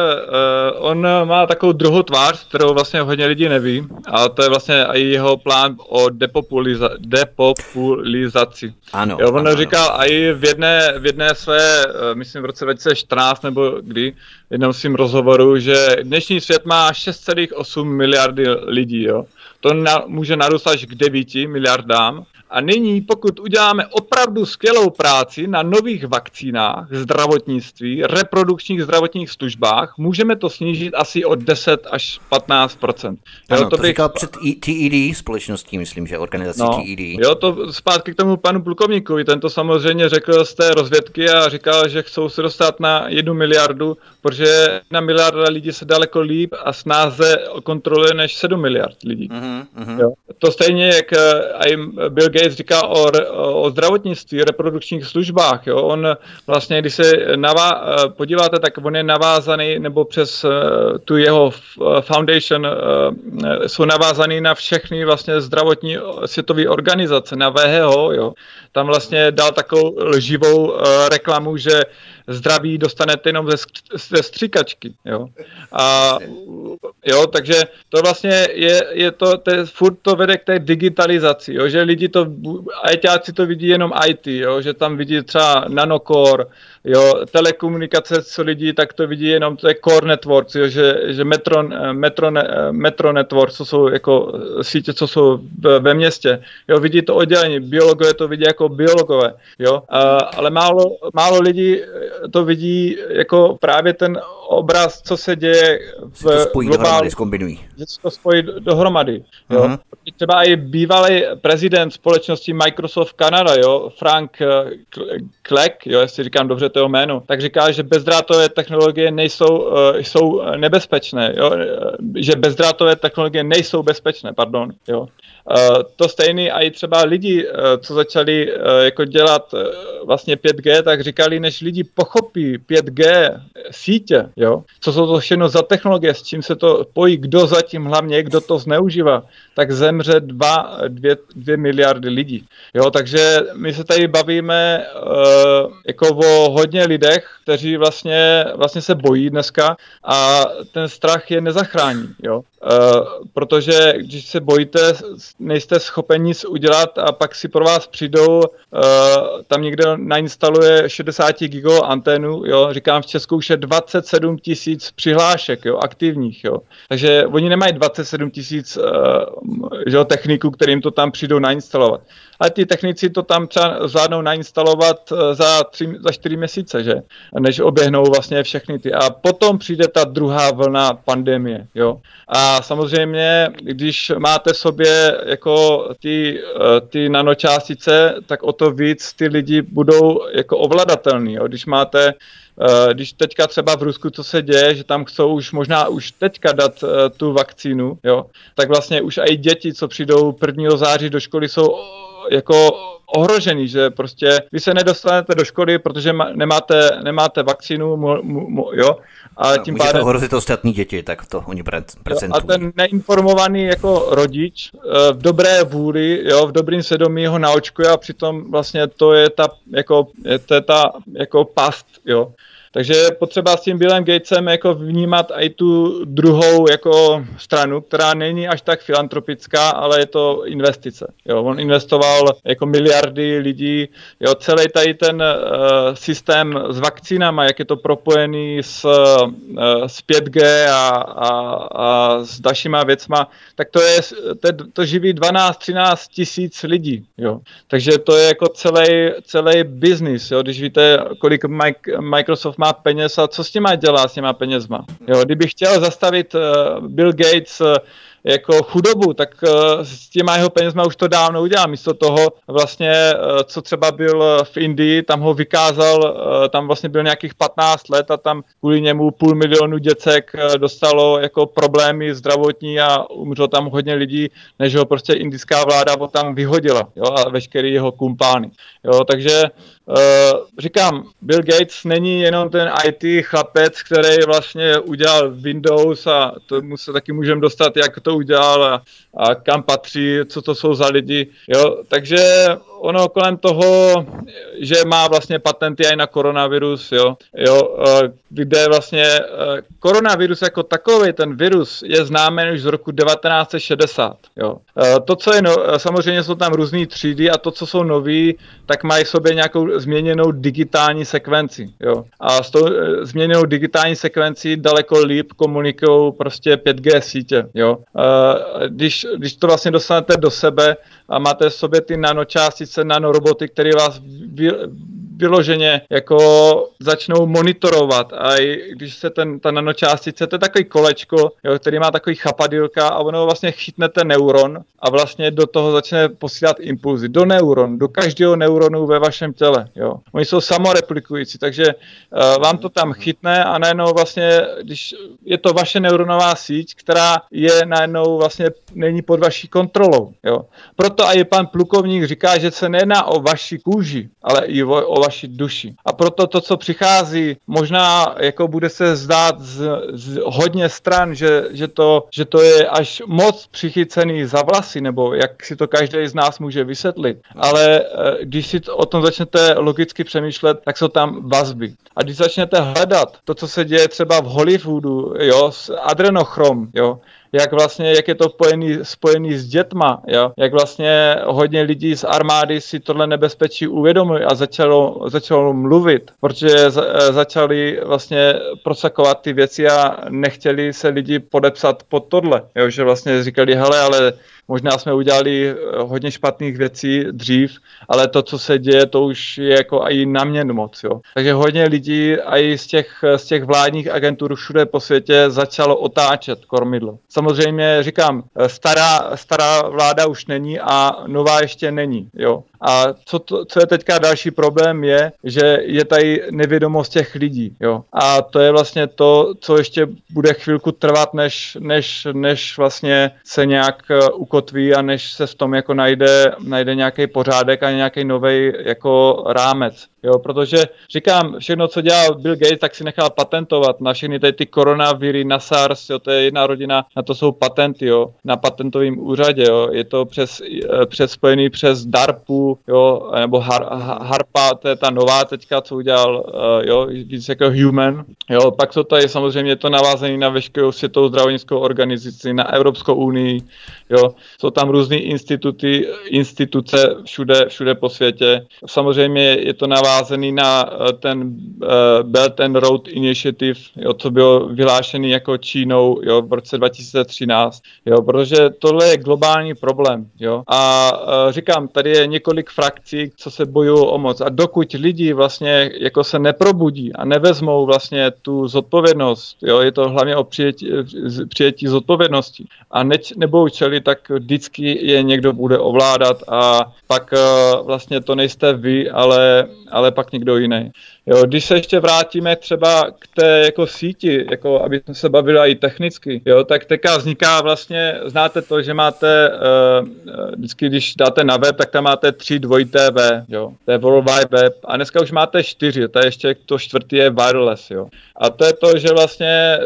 on má takovou druhou tvář, kterou vlastně hodně lidí neví, a to je vlastně i jeho plán o depopuliza- depopulizaci. Ano. Jo, on ano, říkal ano. i v jedné, v jedné své, myslím v roce dva tisíce čtrnáct nebo kdy, v jednom svým rozhovoru, že dnešní svět má šest celá osm miliardy lidí. Jo. To na, může narůst až k devíti miliardám A nyní, pokud uděláme opravdu skvělou práci na nových vakcínách, zdravotnictví, reprodukčních zdravotních službách, můžeme to snížit asi o deset až patnáct procent. Ano, jo, to, to bych... říkal před T E D společností, myslím, že organizací no, T E D. Jo, to zpátky k tomu panu plukovníkovi, ten to samozřejmě řekl z té rozvědky a říkal, že chcou se dostat na jednu miliardu, protože jedna miliarda lidí se daleko líp a snáze kontroluje než sedm miliard lidí. Uh-huh, uh-huh. Jo. To stejně, jak uh, Bill Gates říká o, o zdravotnictví, reprodukčních službách. Jo. On vlastně, když se navá, podíváte, tak on je navázaný, nebo přes uh, tu jeho foundation uh, jsou navázaný na všechny vlastně zdravotní světové organizace, na W H O. Jo. Tam vlastně dal takovou lživou uh, reklamu, že zdraví dostanete jenom ze, ze stříkačky, jo. A, jo, takže to vlastně je, je to, to je, furt to vede k té digitalizaci, jo, že lidi to, ajťáci to vidí jenom I T, jo, že tam vidí třeba nanocore, jo, telekomunikace, co lidi, tak to vidí jenom, to je core networks, jo, že, že metro, metro, metro network, co jsou jako sítě, co jsou ve městě, jo, vidí to oddělení, biologové to vidí jako biologové, jo, a, ale málo, málo lidí to vidí jako právě ten obraz, co se děje v globálu. To spojí dohromady, zkombinují. To spojí dohromady. Jo. Uh-huh. Třeba i bývalý prezident společnosti Microsoft Canada, jo, Frank Kleck, jo, jestli říkám dobře to jméno, tak říká, že bezdrátové technologie nejsou jsou nebezpečné, jo, že bezdrátové technologie nejsou bezpečné, pardon, jo. To stejný a i třeba lidi, co začali jako dělat vlastně pět G, tak říkali, než lidi pochopí pět G sítě, jo, co jsou to všechno za technologie, s čím se to pojí, kdo zatím hlavně, kdo to zneužívá, tak zemře dva, dvě, dvě miliardy lidí. Jo, takže my se tady bavíme uh, jako o hodně lidech, kteří vlastně, vlastně se bojí dneska a ten strach je nezachrání, jo. Uh, protože když se bojíte, nejste schopen nic udělat a pak si pro vás přijdou, uh, tam někdo nainstaluje šedesát gigovou anténu, jo, říkám v Česku už je dvacet sedm tisíc přihlášek, jo, aktivních, jo, takže oni nemají dvacet sedm tisíc uh, techniků, kterým to tam přijdou nainstalovat. Ale ty technici to tam třeba zvládnou nainstalovat za, tři, za čtyři měsíce, že? Než oběhnou vlastně všechny ty. A potom přijde ta druhá vlna pandemie, jo. A samozřejmě, když máte v sobě jako ty, ty nanočástice, tak o to víc ty lidi budou jako ovladatelní, jo. Když máte Když teďka třeba v Rusku, co se děje, že tam chcou už možná už teďka dát uh, tu vakcínu, jo, tak vlastně už i děti, co přijdou prvního září do školy, jsou uh, jako ohrožený, že prostě vy se nedostanete do školy, protože ma- nemáte, nemáte vakcínu, mu, mu, mu, jo, a no, tím pádem... Může to ohrozit ostatní děti, tak to oni prezentují. A ten neinformovaný jako rodič v dobré vůli, jo, v dobrým svědomí ho naočkuje a přitom vlastně to je ta, jako, to je ta, jako past, jo. Takže je potřeba s tím Billem Gatesem jako vnímat i tu druhou jako stranu, která není až tak filantropická, ale je to investice. Jo, on investoval jako miliardy lidí. Jo, celý tady ten uh, systém s vakcínama, jak je to propojený s, uh, s pět G a, a, a s dalšíma věcma, tak to je to, to živí dvanáct až třináct tisíc lidí. Jo. Takže to je jako celý, celý biznis. Jo. Když víte, kolik Mike, Microsoft má peněz a co s nima dělá s těma penězma. Jo, kdyby chtěl zastavit uh, Bill Gates uh, jako chudobu, tak uh, s těma jeho penězma už to dávno udělal. Místo toho vlastně, uh, co třeba byl v Indii, tam ho vykázal, uh, tam vlastně byl nějakých patnáct let a tam kvůli němu půl milionu děcek uh, dostalo jako problémy zdravotní a umřelo tam hodně lidí, než ho prostě indická vláda ho tam vyhodila, jo, a veškerý jeho kumpány. Jo, takže Uh, říkám, Bill Gates není jenom ten I T chlapec, který vlastně udělal Windows a tomu se taky můžeme dostat, jak to udělal a, a kam patří, co to jsou za lidi, jo, takže ono kolem toho, že má vlastně patenty i na koronavirus, jo, jo, kde vlastně koronavirus jako takový, ten virus je známý už z roku devatenáct set šedesát, jo. To, co je, no, samozřejmě jsou tam různý třídy a to, co jsou nový, tak mají v sobě nějakou změněnou digitální sekvenci, jo. A s tou změněnou digitální sekvencí daleko líp komunikují prostě pět G sítě, jo. když, když to vlastně dostanete do sebe a máte v sobě ty nanočástice, nanoroboty, které vás vy, vyloženě jako začnou monitorovat, a i když se ten, ta nanočástice, to je takový kolečko, jo, který má takový chapadýlka, a ono vlastně chytne ten neuron a vlastně do toho začne posílat impulzy, do neuron, do každého neuronu ve vašem těle, jo. Oni jsou samoreplikující, takže uh, vám to tam chytne a najednou vlastně, když je to vaše neuronová síť, která je najednou vlastně není pod vaší kontrolou, jo. Proto i pan plukovník říká, že se nejedná o vaši kůži, ale i o, o vaši duši. A proto to, co přichází, možná jako bude se zdát z, z hodně stran, že, že, to, že to je až moc přichycený za vlasy, nebo jak si to každý z nás může vysvětlit. Ale když si o tom začnete logicky přemýšlet, tak jsou tam vazby. A když začnete hledat to, co se děje třeba v Hollywoodu, jo, s adrenochrom, jo, jak vlastně, jak je to spojený, spojený s dětma, jo? Jak vlastně hodně lidí z armády si tohle nebezpečí uvědomili a začalo, začalo mluvit, protože za, začali vlastně prosakovat ty věci a nechtěli se lidi podepsat pod tohle, jo? Že vlastně říkali, hele, ale možná jsme udělali hodně špatných věcí dřív, ale to, co se děje, to už je jako i na mě moc, jo? Takže hodně lidí i z těch, z těch vládních agentur všude po světě začalo otáčet kormidlo. Samozřejmě říkám, stará, stará vláda už není a nová ještě není, jo. A co, to, co je teďka další problém je, že je tady nevědomost těch lidí, jo. A to je vlastně to, co ještě bude chvilku trvat, než, než, než vlastně se nějak ukotví a než se v tom jako najde, najde nějaký pořádek a nějaký novej jako rámec. Jo, protože říkám, všechno, co dělal Bill Gates, tak si nechal patentovat na všechny tady ty koronaviry, na SARS, jo, to je jedna rodina, na to jsou patenty, jo, na patentovém úřadě, jo, je to přes, přes spojený přes DARPu, jo, nebo har, HARPA, to je ta nová teďka, co udělal, jo, víc jako Human, jo, pak to tady samozřejmě je to navázané na veškerou světovou zdravotnickou organizaci, na Evropskou unii, jo, jsou tam různý instituty, instituce všude, všude po světě, samozřejmě je to navázané na ten Belt and Road Initiative, jo, co bylo vyhlášený jako Čínou, jo, v roce dva tisíce třináct, jo, protože tohle je globální problém, jo. A říkám, tady je několik frakcí, co se bojují o moc, a dokud lidi vlastně jako se neprobudí a nevezmou vlastně tu zodpovědnost, jo, je to hlavně o přijetí, přijetí zodpovědnosti a neč, nebudou čelit, tak vždycky je někdo bude ovládat a pak vlastně to nejste vy, ale ale pak někdo jiný. Jo, když se ještě vrátíme třeba k té jako síti, jako aby jsme se bavili i technicky, jo, tak teďka vzniká vlastně, znáte to, že máte, uh, vždycky když dáte na web, tak tam máte tři dvojité V, jo, to je World Wide Web, a dneska už máte čtyři, to je ještě to čtvrtý je wireless, jo. A to je to, že vlastně,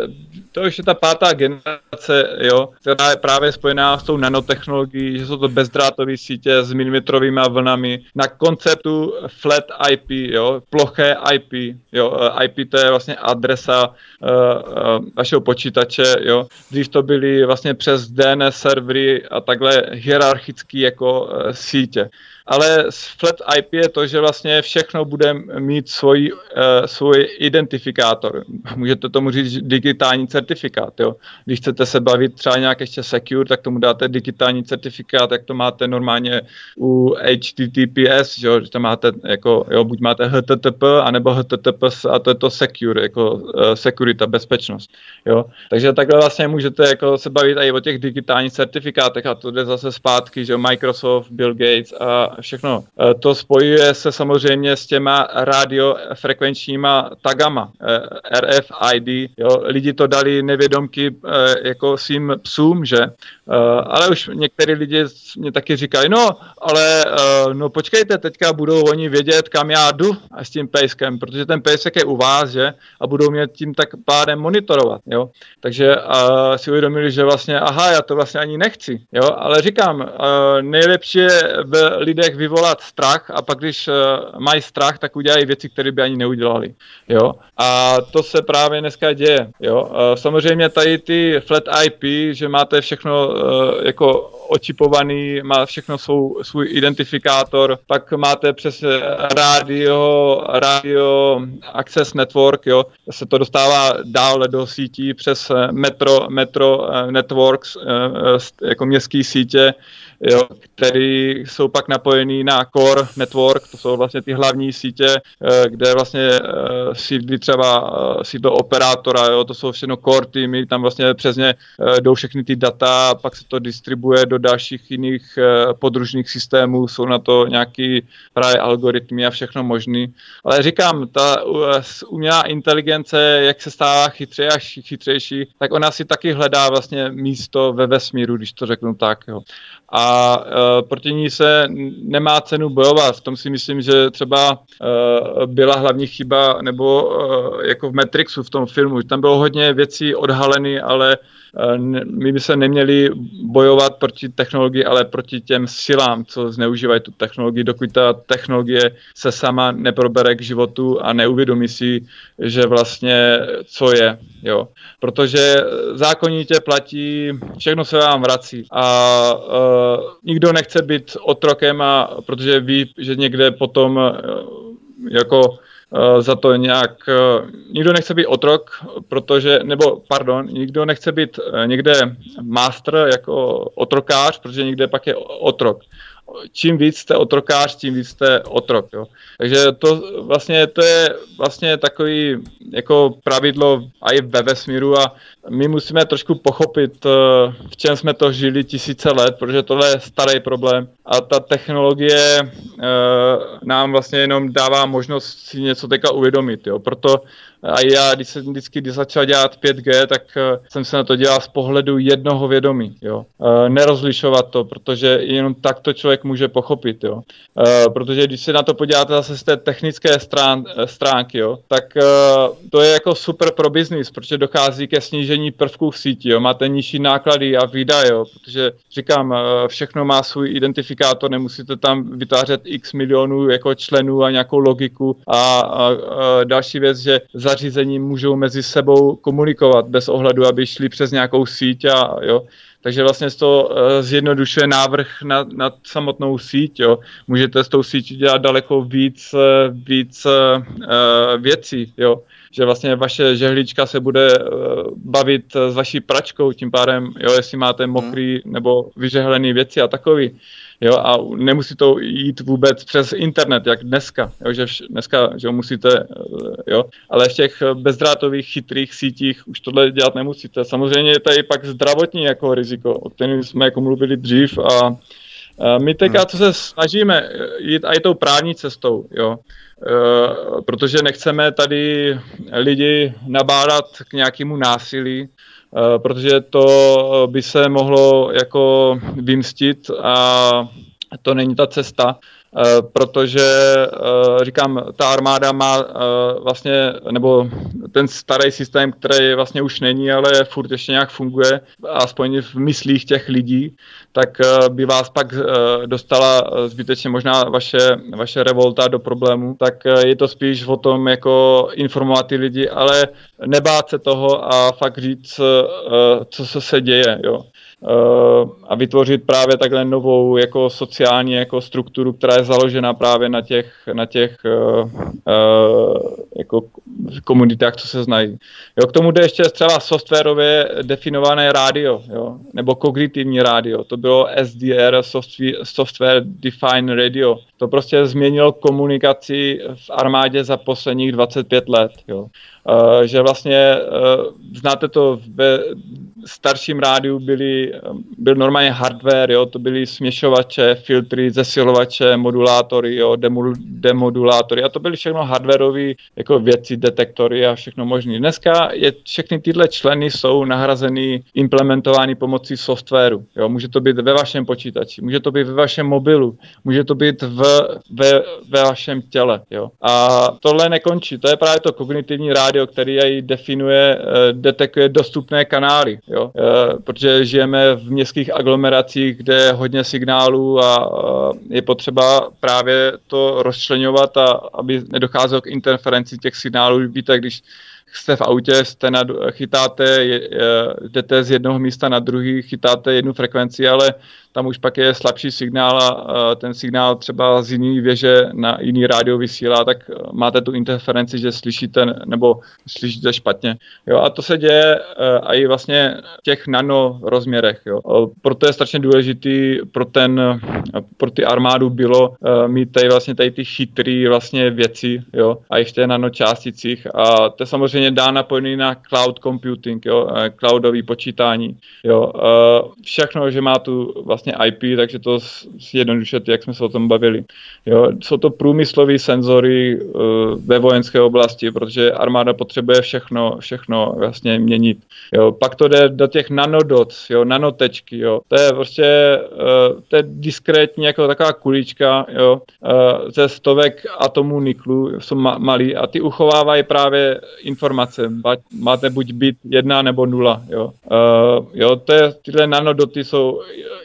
to už je ta pátá generace, jo, která je právě spojená s tou nanotechnologií, že jsou to bezdrátové sítě s milimetrovými vlnami, na konceptu Flat í pé, jo, ploché í pé, jo, í pé to je vlastně adresa uh, uh, vašeho počítače, jo, dřív to byly vlastně přes D N S servery a takhle hierarchický jako uh, sítě. Ale s Flat í pé je to, že vlastně všechno bude mít svůj, e, svůj identifikátor. Můžete tomu říct digitální certifikát, jo. Když chcete se bavit třeba nějak ještě secure, tak tomu dáte digitální certifikát, jak to máte normálně u H T T P S, jo, že tam máte jako, jo, buď máte H T T P, anebo H T T P S, a to je to secure, jako e, security, bezpečnost, jo. Takže takhle vlastně můžete jako se bavit i o těch digitálních certifikátech, a to jde zase zpátky, že Microsoft, Bill Gates a všechno. To spojuje se samozřejmě s těma radiofrekvenčníma tagama, R F I D, jo, lidi to dali nevědomky jako svým psům, že? Ale už některý lidi mě taky říkají, no, ale no počkejte, teďka budou oni vědět, kam já jdu a s tím pejskem, protože ten pejsek je u vás, že? A budou mě tím tak pádem monitorovat, jo? Takže a si uvědomili, že vlastně, aha, já to vlastně ani nechci, jo? Ale říkám, nejlepší je lidé lidech vyvolat strach a pak, když uh, mají strach, tak udělají věci, které by ani neudělali. Jo? A to se právě dneska děje. Jo? Uh, samozřejmě tady ty Flat I P, že máte všechno uh, jako očipovaný, má všechno svou, svůj identifikátor, pak máte přes rádio, rádio access network, jo, se to dostává dále do sítí přes metro, metro networks, jako městské sítě, jo, které jsou pak napojený na core network, to jsou vlastně ty hlavní sítě, kde vlastně sídlí třeba sídlo operátora, jo, to jsou všechno core týmy, tam vlastně přes ně jdou všechny ty data, pak se to distribuje do dalších jiných podružných systémů, jsou na to nějaký právě algoritmy a všechno možný. Ale říkám, ta umělá inteligence, jak se stává chytřejší a chytřejší, tak ona si taky hledá vlastně místo ve vesmíru, když to řeknu tak, jo. A e, proti ní se nemá cenu bojovat. V tom si myslím, že třeba e, byla hlavní chyba, nebo e, jako v Matrixu v tom filmu. Tam bylo hodně věcí odhalené, ale e, my by se neměli bojovat proti technologii, ale proti těm silám, co zneužívají tu technologii, dokud ta technologie se sama neprobere k životu a neuvědomí si, že vlastně co je. Jo. Protože zákonitě platí, všechno se vám vrací. A e, nikdo nechce být otrokem, a protože ví, že někde potom jako za to nějak, nikdo nechce být otrok, protože, nebo pardon, nikdo nechce být někde master jako otrokář, protože někde pak je otrok. Čím víc jste otrokář, tím víc jste otrok. Jo. Takže to vlastně to je vlastně takový jako pravidlo i ve vesmíru a my musíme trošku pochopit, v čem jsme to žili tisíce let, protože tohle je starý problém a ta technologie e, nám vlastně jenom dává možnost si něco teďka uvědomit. Jo. Proto a já, když jsem vždycky když začal dělat pět G, tak uh, jsem se na to dělal z pohledu jednoho vědomí, jo. Uh, nerozlišovat to, protože jenom tak to člověk může pochopit, jo. Uh, protože když se na to podíváte zase z té technické strán, stránky, jo, tak uh, to je jako super pro biznis, protože dochází ke snížení prvků v síti, jo. Máte nižší náklady a výdaje, jo, protože říkám, uh, všechno má svůj identifikátor, nemusíte tam vytvářet x milionů jako členů a nějakou logiku a, a, a další věc, že zařízení můžou mezi sebou komunikovat bez ohledu, aby šli přes nějakou síť a jo. Takže vlastně to zjednodušuje návrh na, na samotnou síť, jo. Můžete s tou sítí dělat daleko víc, víc uh, věcí, jo. Že vlastně vaše žehlička se bude bavit s vaší pračkou, tím pádem, jo, jestli máte mokrý nebo vyžehlený věci a takový. Jo, a nemusí to jít vůbec přes internet, jak dneska, jo, že vš- dneska, že musíte, jo, ale v těch bezdrátových chytrých sítích už tohle dělat nemusíte. Samozřejmě je tady pak zdravotní jako riziko, o kterém jsme jako mluvili dřív a my teďka, co se snažíme, jít i tou právní cestou, jo, e, protože nechceme tady lidi nabádat k nějakému násilí, e, protože to by se mohlo jako vymstit a to není ta cesta. Uh, protože, uh, říkám, ta armáda má uh, vlastně, nebo ten starý systém, který vlastně už není, ale furt ještě nějak funguje, aspoň v myslích těch lidí, tak uh, by vás pak uh, dostala zbytečně možná vaše, vaše revolta do problému, tak uh, je to spíš o tom, jako informovat ty lidi, ale nebát se toho a fakt říct, uh, co se, se děje, jo. A vytvořit právě takhle novou jako sociální jako strukturu, která je založena právě na těch, na těch uh, uh, jako komunitách, co se znají. Jo, k tomu jde ještě třeba softwarově definované rádio, jo, nebo kognitivní rádio. To bylo S D R, Software Defined Radio. To prostě změnilo komunikaci v armádě za posledních dvacet pět let. Jo. Uh, že vlastně, uh, znáte to, ve starším rádiu byly, byl normálně hardware, jo, to byly směšovače, filtry, zesilovače, modulátory, jo, demu, demodulátory a to byly všechno hardwareové jako věci, detektory a všechno možné. Dneska je, všechny tyhle členy jsou nahrazeny, implementovány pomocí softwaru. Jo. Může to být ve vašem počítači, může to být ve vašem mobilu, může to být v, ve, ve vašem těle. Jo. A tohle nekončí, to je právě to kognitivní rádio, který jej definuje, detekuje dostupné kanály, jo. Protože žijeme jsme v městských aglomeracích, kde je hodně signálů a je potřeba právě to rozčleňovat, a aby nedocházelo k interferenci těch signálů. Víte, když jste v autě, jste na, chytáte, jdete z jednoho místa na druhý, chytáte jednu frekvenci, ale tam už pak je slabší signál a ten signál třeba z jiný věže na jiný rádio vysílá, tak máte tu interferenci, že slyšíte nebo slyšíte špatně. Jo, a to se děje a i vlastně v těch nano rozměrech. Jo. Proto je strašně důležitý pro ten, pro ty armádu bylo mít tady vlastně tady ty chytrý vlastně věci, jo, a ještě nanočásticích, a to samozřejmě dá napojený na cloud computing, jo, cloudový počítání. Jo. Všechno, že má tu vlastně í pé, takže to zjednodušit, jak jsme se o tom bavili. Jo. Jsou to průmyslové senzory ve vojenské oblasti, protože armáda potřebuje všechno, všechno vlastně měnit. Jo. Pak to jde do těch nanodots, jo, nanotečky. Jo. To je prostě to je diskrétní jako taková kulička, jo, ze stovek atomů niklu, jsou ma- malý a ty uchovávají právě informace. Máte buď bit jedna nebo nula. Jo. Uh, jo, to je, tyhle nanodoty jsou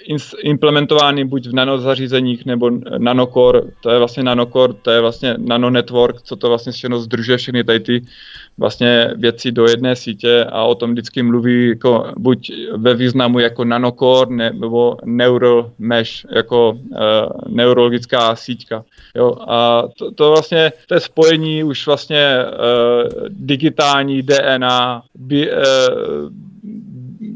ins, implementovány buď v nanozařízeních nebo nanocore. To je vlastně nanocore, to je vlastně nanonetwork, co to vlastně všechno združuje všechny tady ty vlastně věci do jedné sítě, a o tom vždycky mluví jako buď ve významu jako nanocore nebo neural mesh, jako uh, neurologická síťka. Jo. A to, to vlastně, to je spojení už vlastně uh, digitální D N A, bi, eh,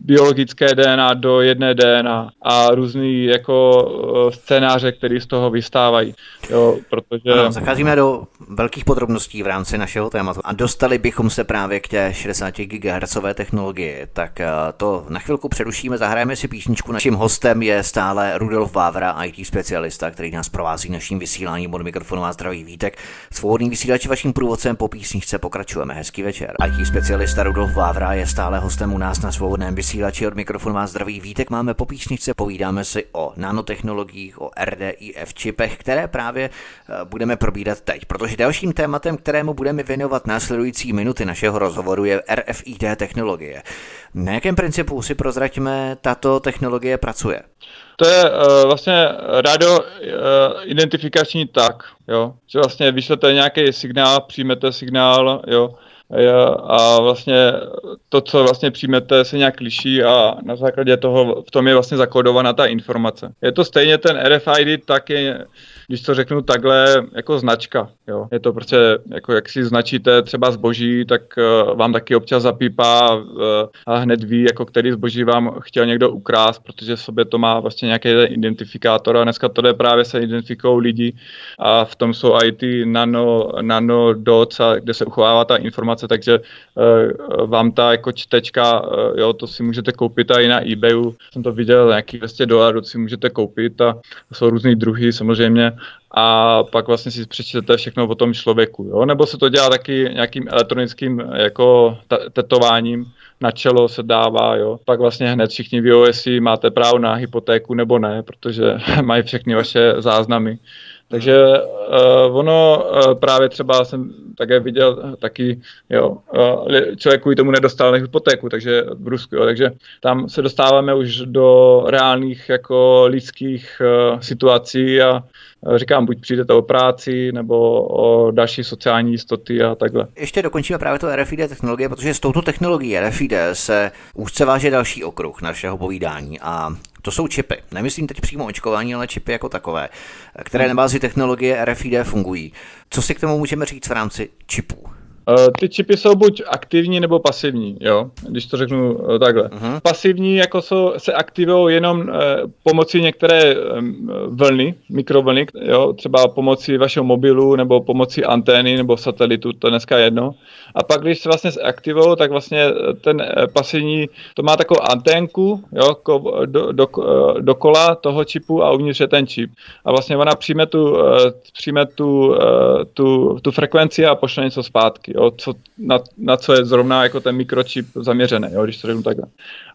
biologické D N A do jedné D N A a různý jako scénáře, které z toho vystávají. Jo, protože... Ano, zacházíme do velkých podrobností v rámci našeho tématu a dostali bychom se právě k té šedesáti gigahertzové technologii. Tak to na chvilku přerušíme, zahrajeme si písničku. Naším hostem je stále Rudolf Vávra, í té specialista, který nás provází naším vysíláním od mikrofonu a zdravý Vítek. Svobodný vysílač, vaším průvodcem po písničce pokračujeme. Hezký večer. í té specialista Rudolf Vávra je stále hostem u nás na svobodném vysílání. Od mikrofonu má zdravý Vítek, máme po písničce, povídáme si o nanotechnologiích, o R D I F čipech, které právě budeme probírat teď, protože dalším tématem, kterému budeme věnovat následující minuty našeho rozhovoru, je R F I D technologie. Na jakém principu, si prozraďme, tato technologie pracuje? To je uh, vlastně rádio uh, identifikační tag, jo? Že vlastně vyšlete nějaký signál, přijmete signál, jo? A vlastně to, co vlastně přijmete, se nějak liší a na základě toho v tom je vlastně zakódovaná ta informace. Je to stejně ten R F I D, tak je, když to řeknu takhle, jako značka. Jo. Je to prostě, jako jak si značíte třeba zboží, tak uh, vám taky občas zapípá uh, a hned ví, jako který zboží vám chtěl někdo ukrást, protože v sobě to má vlastně nějaký identifikátor a dneska to jde právě se identifikují lidi a v tom jsou í té nano, nano dots, kde se uchovává ta informace. Takže uh, vám ta jako čtečka, uh, jo, to si můžete koupit a i na eBayu, jsem to viděl, nějaký dvě stě dolarů si můžete koupit a jsou různý druhy samozřejmě a pak vlastně si přečtete všechno o tom člověku, jo, nebo se to dělá taky nějakým elektronickým jako t- tetováním, na čelo se dává, jo, pak vlastně hned všichni ví, jestli máte právo na hypotéku nebo ne, protože mají všechny vaše záznamy. Takže uh, ono uh, právě třeba jsem také viděl taky, jo, uh, člověk kvůli tomu nedostal hypotéku, takže v Rusku, jo, takže tam se dostáváme už do reálných jako lidských uh, situací a říkám, buď přijdete o práci, nebo o další sociální jistoty a takhle. Ještě dokončíme právě to R F I D technologie, protože s touto technologií R F I D se úzce váže další okruh našeho povídání a to jsou čipy. Nemyslím teď přímo očkování, ale čipy jako takové, které na bázi technologie R F I D fungují. Co si k tomu můžeme říct v rámci čipů? Ty čipy jsou buď aktivní nebo pasivní, jo, když to řeknu takhle. Uh-huh. Pasivní jako jsou, se aktivují jenom eh, pomocí některé eh, vlny, mikrovlny, jo, třeba pomocí vašeho mobilu nebo pomocí antény nebo satelitu, to je dneska jedno. A pak, když se vlastně aktivují, tak vlastně ten eh, pasivní, to má takovou anténku, jo, ko, do, do, dokola toho čipu a uvnitř je ten čip. A vlastně ona přijme tu, eh, přijme tu, eh, tu, tu frekvenci a pošle něco zpátky, jo. jo, co, na, na co je zrovna jako ten mikročip zaměřený, jo, když to řeknu takhle.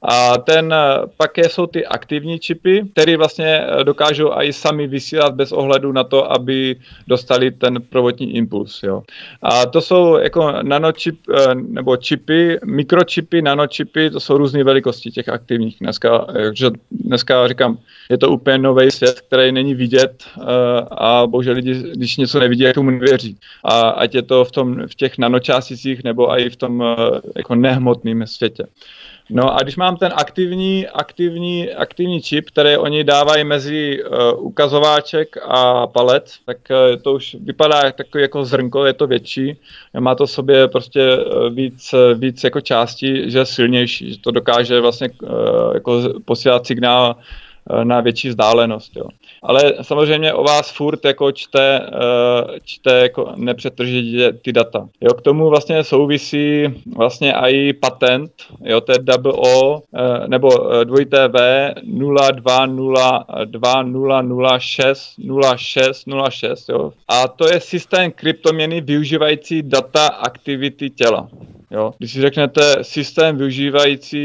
A ten, pak je, jsou ty aktivní čipy, které vlastně dokážou i sami vysílat bez ohledu na to, aby dostali ten prvotní impuls. Jo. A to jsou jako nanočip, nebo čipy, mikročipy, nanočipy, to jsou různé velikosti těch aktivních. Dneska, dneska říkám, je to úplně nový svět, který není vidět a bohužel lidi, když něco nevidí, jak tomu nevěří. A ať je to v, tom, v těch nanočásticích nebo i v tom jako nehmotném světě. No a když mám ten aktivní, aktivní, aktivní čip, který oni dávají mezi uh, ukazováček a palec, tak uh, to už vypadá takový jako zrnko, je to větší, má to v sobě prostě víc, víc jako částí, že je silnější, že to dokáže vlastně uh, jako posílat signál uh, na větší vzdálenost, jo. Ale samozřejmě o vás furt jako čte, čte jako nepřetržitě ty data. Jo, k tomu vlastně souvisí vlastně i patent, jo, to je W O nebo dvojité V nula dva nula dva nula nula šest nula šest nula šest, jo. A to je systém kryptoměny využívající data aktivity těla. Jo. Když si řeknete systém využívající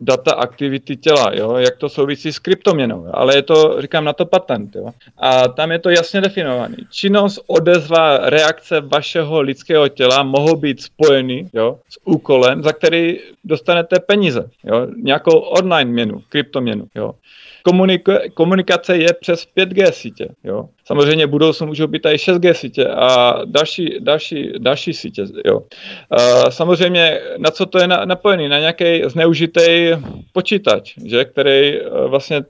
data aktivity těla, jo, jak to souvisí s kryptoměnou, ale je to, říkám, na to patent. Jo. A tam je to jasně definovaný. Činnost, odezva, reakce vašeho lidského těla mohou být spojeny, jo, s úkolem, za který dostanete peníze, jo, nějakou online měnu, kryptoměnu. Jo. Komunik- komunikace je přes pět G sítě. Jo. Samozřejmě budoucnu můžou být i šest G sítě a další, další, další sítě. Jo. E, samozřejmě na co to je na, napojený? Na nějaký zneužitý počítač, že, který vlastně e,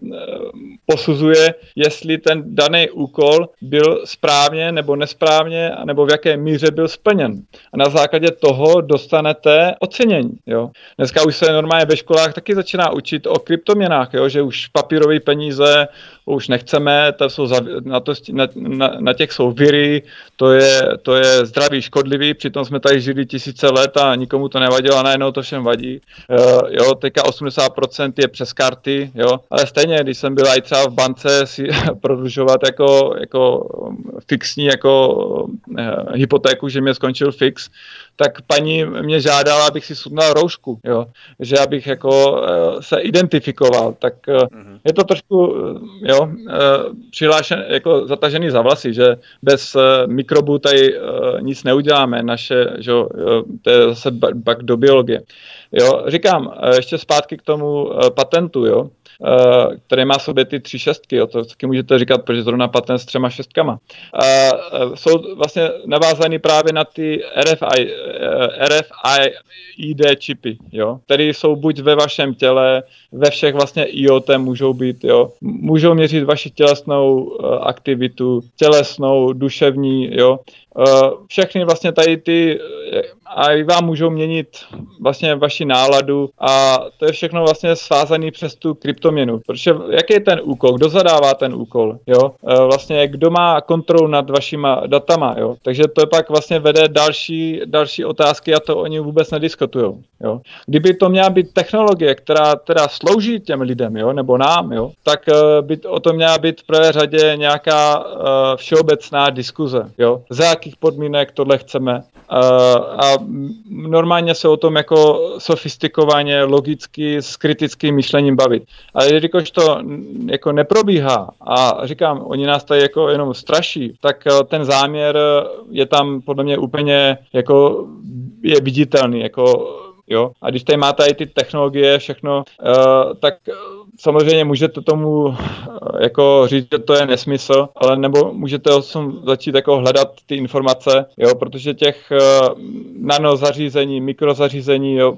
posuzuje, jestli ten daný úkol byl správně nebo nesprávně, nebo v jaké míře byl splněn. A na základě toho dostanete ocenění. Jo. Dneska už se normálně ve školách taky začíná učit o kryptoměnách, jo, že už papírové peníze už nechceme, to jsou zav- na to Na, na, na těch jsou viry, to je, to je zdravý, škodlivý, přitom jsme tady žili tisíce let a nikomu to nevadilo a najednou to všem vadí. Uh, jo, teďka osmdesát procent je přes karty, jo, ale stejně, když jsem byl i třeba v bance si prodlužovat jako, jako fixní jako uh, hypotéku, že mě skončil fix, tak paní mě žádala, abych si sundal roušku, jo, že abych jako uh, se identifikoval, tak uh, mm-hmm. je to trošku, uh, jo, uh, přihlášen, jako zatažený za vlasy, že bez uh, mikrobů tady uh, nic neuděláme, naše, že, uh, to je zase bak do biologie. Jo, říkám, uh, ještě zpátky k tomu uh, patentu, jo, uh, který má v sobě ty tři šestky, jo, to taky můžete říkat, protože zrovna patent s třema šestkama. Uh, uh, jsou vlastně navázaný právě na ty R F I D čipy, jo, které jsou buď ve vašem těle, ve všech vlastně I O T můžou být, jo, můžou měřit vaši tělesnou uh, aktivitu, tělesnou, duševní, jo. Všechny vlastně tady ty a vám můžou měnit vlastně vaši náladu a to je všechno vlastně svázaný přes tu kryptoměnu. Protože jaký je ten úkol? Kdo zadává ten úkol? Jo? Vlastně kdo má kontrolu nad vašima datama? Jo? Takže to pak vlastně vede další, další otázky a to oni vůbec nediskutujou. Jo? Kdyby to měla být technologie, která teda slouží těm lidem, jo? Nebo nám, jo? Tak by o tom měla být v prvé řadě nějaká všeobecná diskuze. Jo? Za jakých podmínek tohle chceme a normálně se o tom jako sofistikovaně, logicky, s kritickým myšlením bavit. Ale jelikož to jako neprobíhá a říkám, oni nás tady jako jenom straší, tak ten záměr je tam podle mě úplně jako je viditelný, jako jo. A když tady máte i ty technologie, všechno, uh, tak samozřejmě můžete tomu uh, jako říct, že to je nesmysl, ale nebo můžete začít jako hledat ty informace, jo, protože těch uh, nanozařízení, mikrozařízení, jo,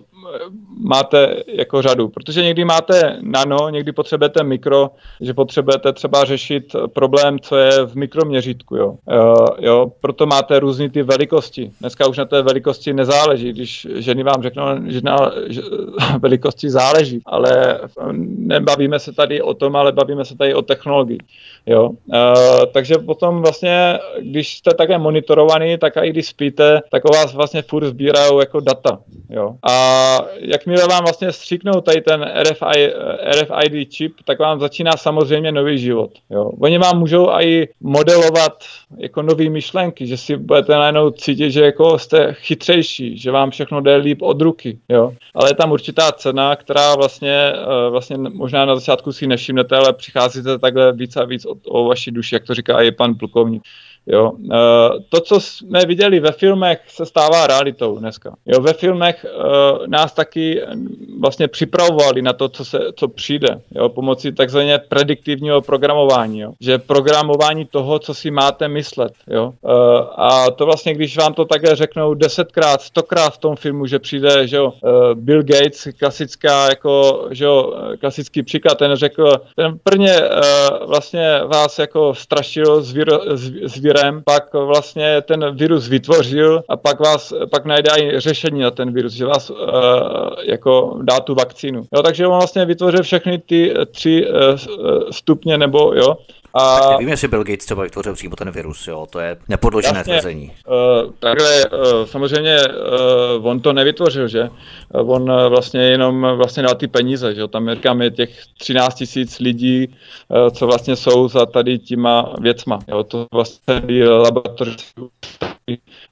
máte jako řadu, protože někdy máte nano, někdy potřebujete mikro, že potřebujete třeba řešit problém, co je v mikroměřítku, jo. Uh, jo, proto máte různý ty velikosti. Dneska už na té velikosti nezáleží, když ženy vám řeknou, že na že, velikosti záleží, ale nebavíme se tady o tom, ale bavíme se tady o technologii, jo. Uh, takže potom vlastně, když jste také monitorovaný, tak i když spíte, tak o vás vlastně furt sbírají jako data, jo. A jak jakmile vám vlastně stříknou tady ten R F I D čip, tak vám začíná samozřejmě nový život. Jo. Oni vám můžou i modelovat jako nový myšlenky, že si budete najednou cítit, že jako jste chytřejší, že vám všechno jde líp od ruky. Jo. Ale je tam určitá cena, která vlastně, vlastně možná na začátku si nevšimnete, ale přicházíte takhle víc a víc o, o vaší duši, jak to říká i pan plukovník. Jo. To, co jsme viděli ve filmech, se stává realitou dneska. Jo, ve filmech uh, nás taky vlastně připravovali na to, co, se, co přijde, jo, pomocí takzvaně prediktivního programování. Jo. Že programování toho, co si máte myslet. Jo. Uh, a to vlastně, když vám to také řeknou desetkrát, stokrát v tom filmu, že přijde, že jo, uh, Bill Gates, klasická, jako, že jo, klasický příklad, ten řekl, ten prvně uh, vlastně vás jako strašil s zvíř, pak vlastně ten virus vytvořil a pak vás pak najde i řešení na ten virus, že vás uh, jako dá tu vakcínu. Jo, takže on vlastně vytvořil všechny ty tři uh, stupně nebo jo. A tak nevím, jestli Bill Gates třeba vytvořil přímo ten virus, jo, to je nepodložené tvrzení. Uh, takhle uh, samozřejmě uh, on to nevytvořil, že? Uh, on uh, vlastně jenom vlastně dal ty peníze, že jo, tam říkáme těch třináct tisíc lidí, uh, co vlastně jsou za tady těma věcma, jo, to vlastně laboratoři.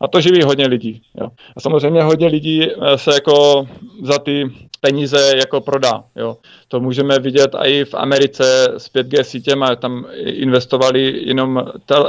A to živí hodně lidí, jo. A samozřejmě hodně lidí se jako za ty peníze jako prodá, jo. To můžeme vidět i v Americe s pět gé sítěma, tam investovali jenom tel, uh,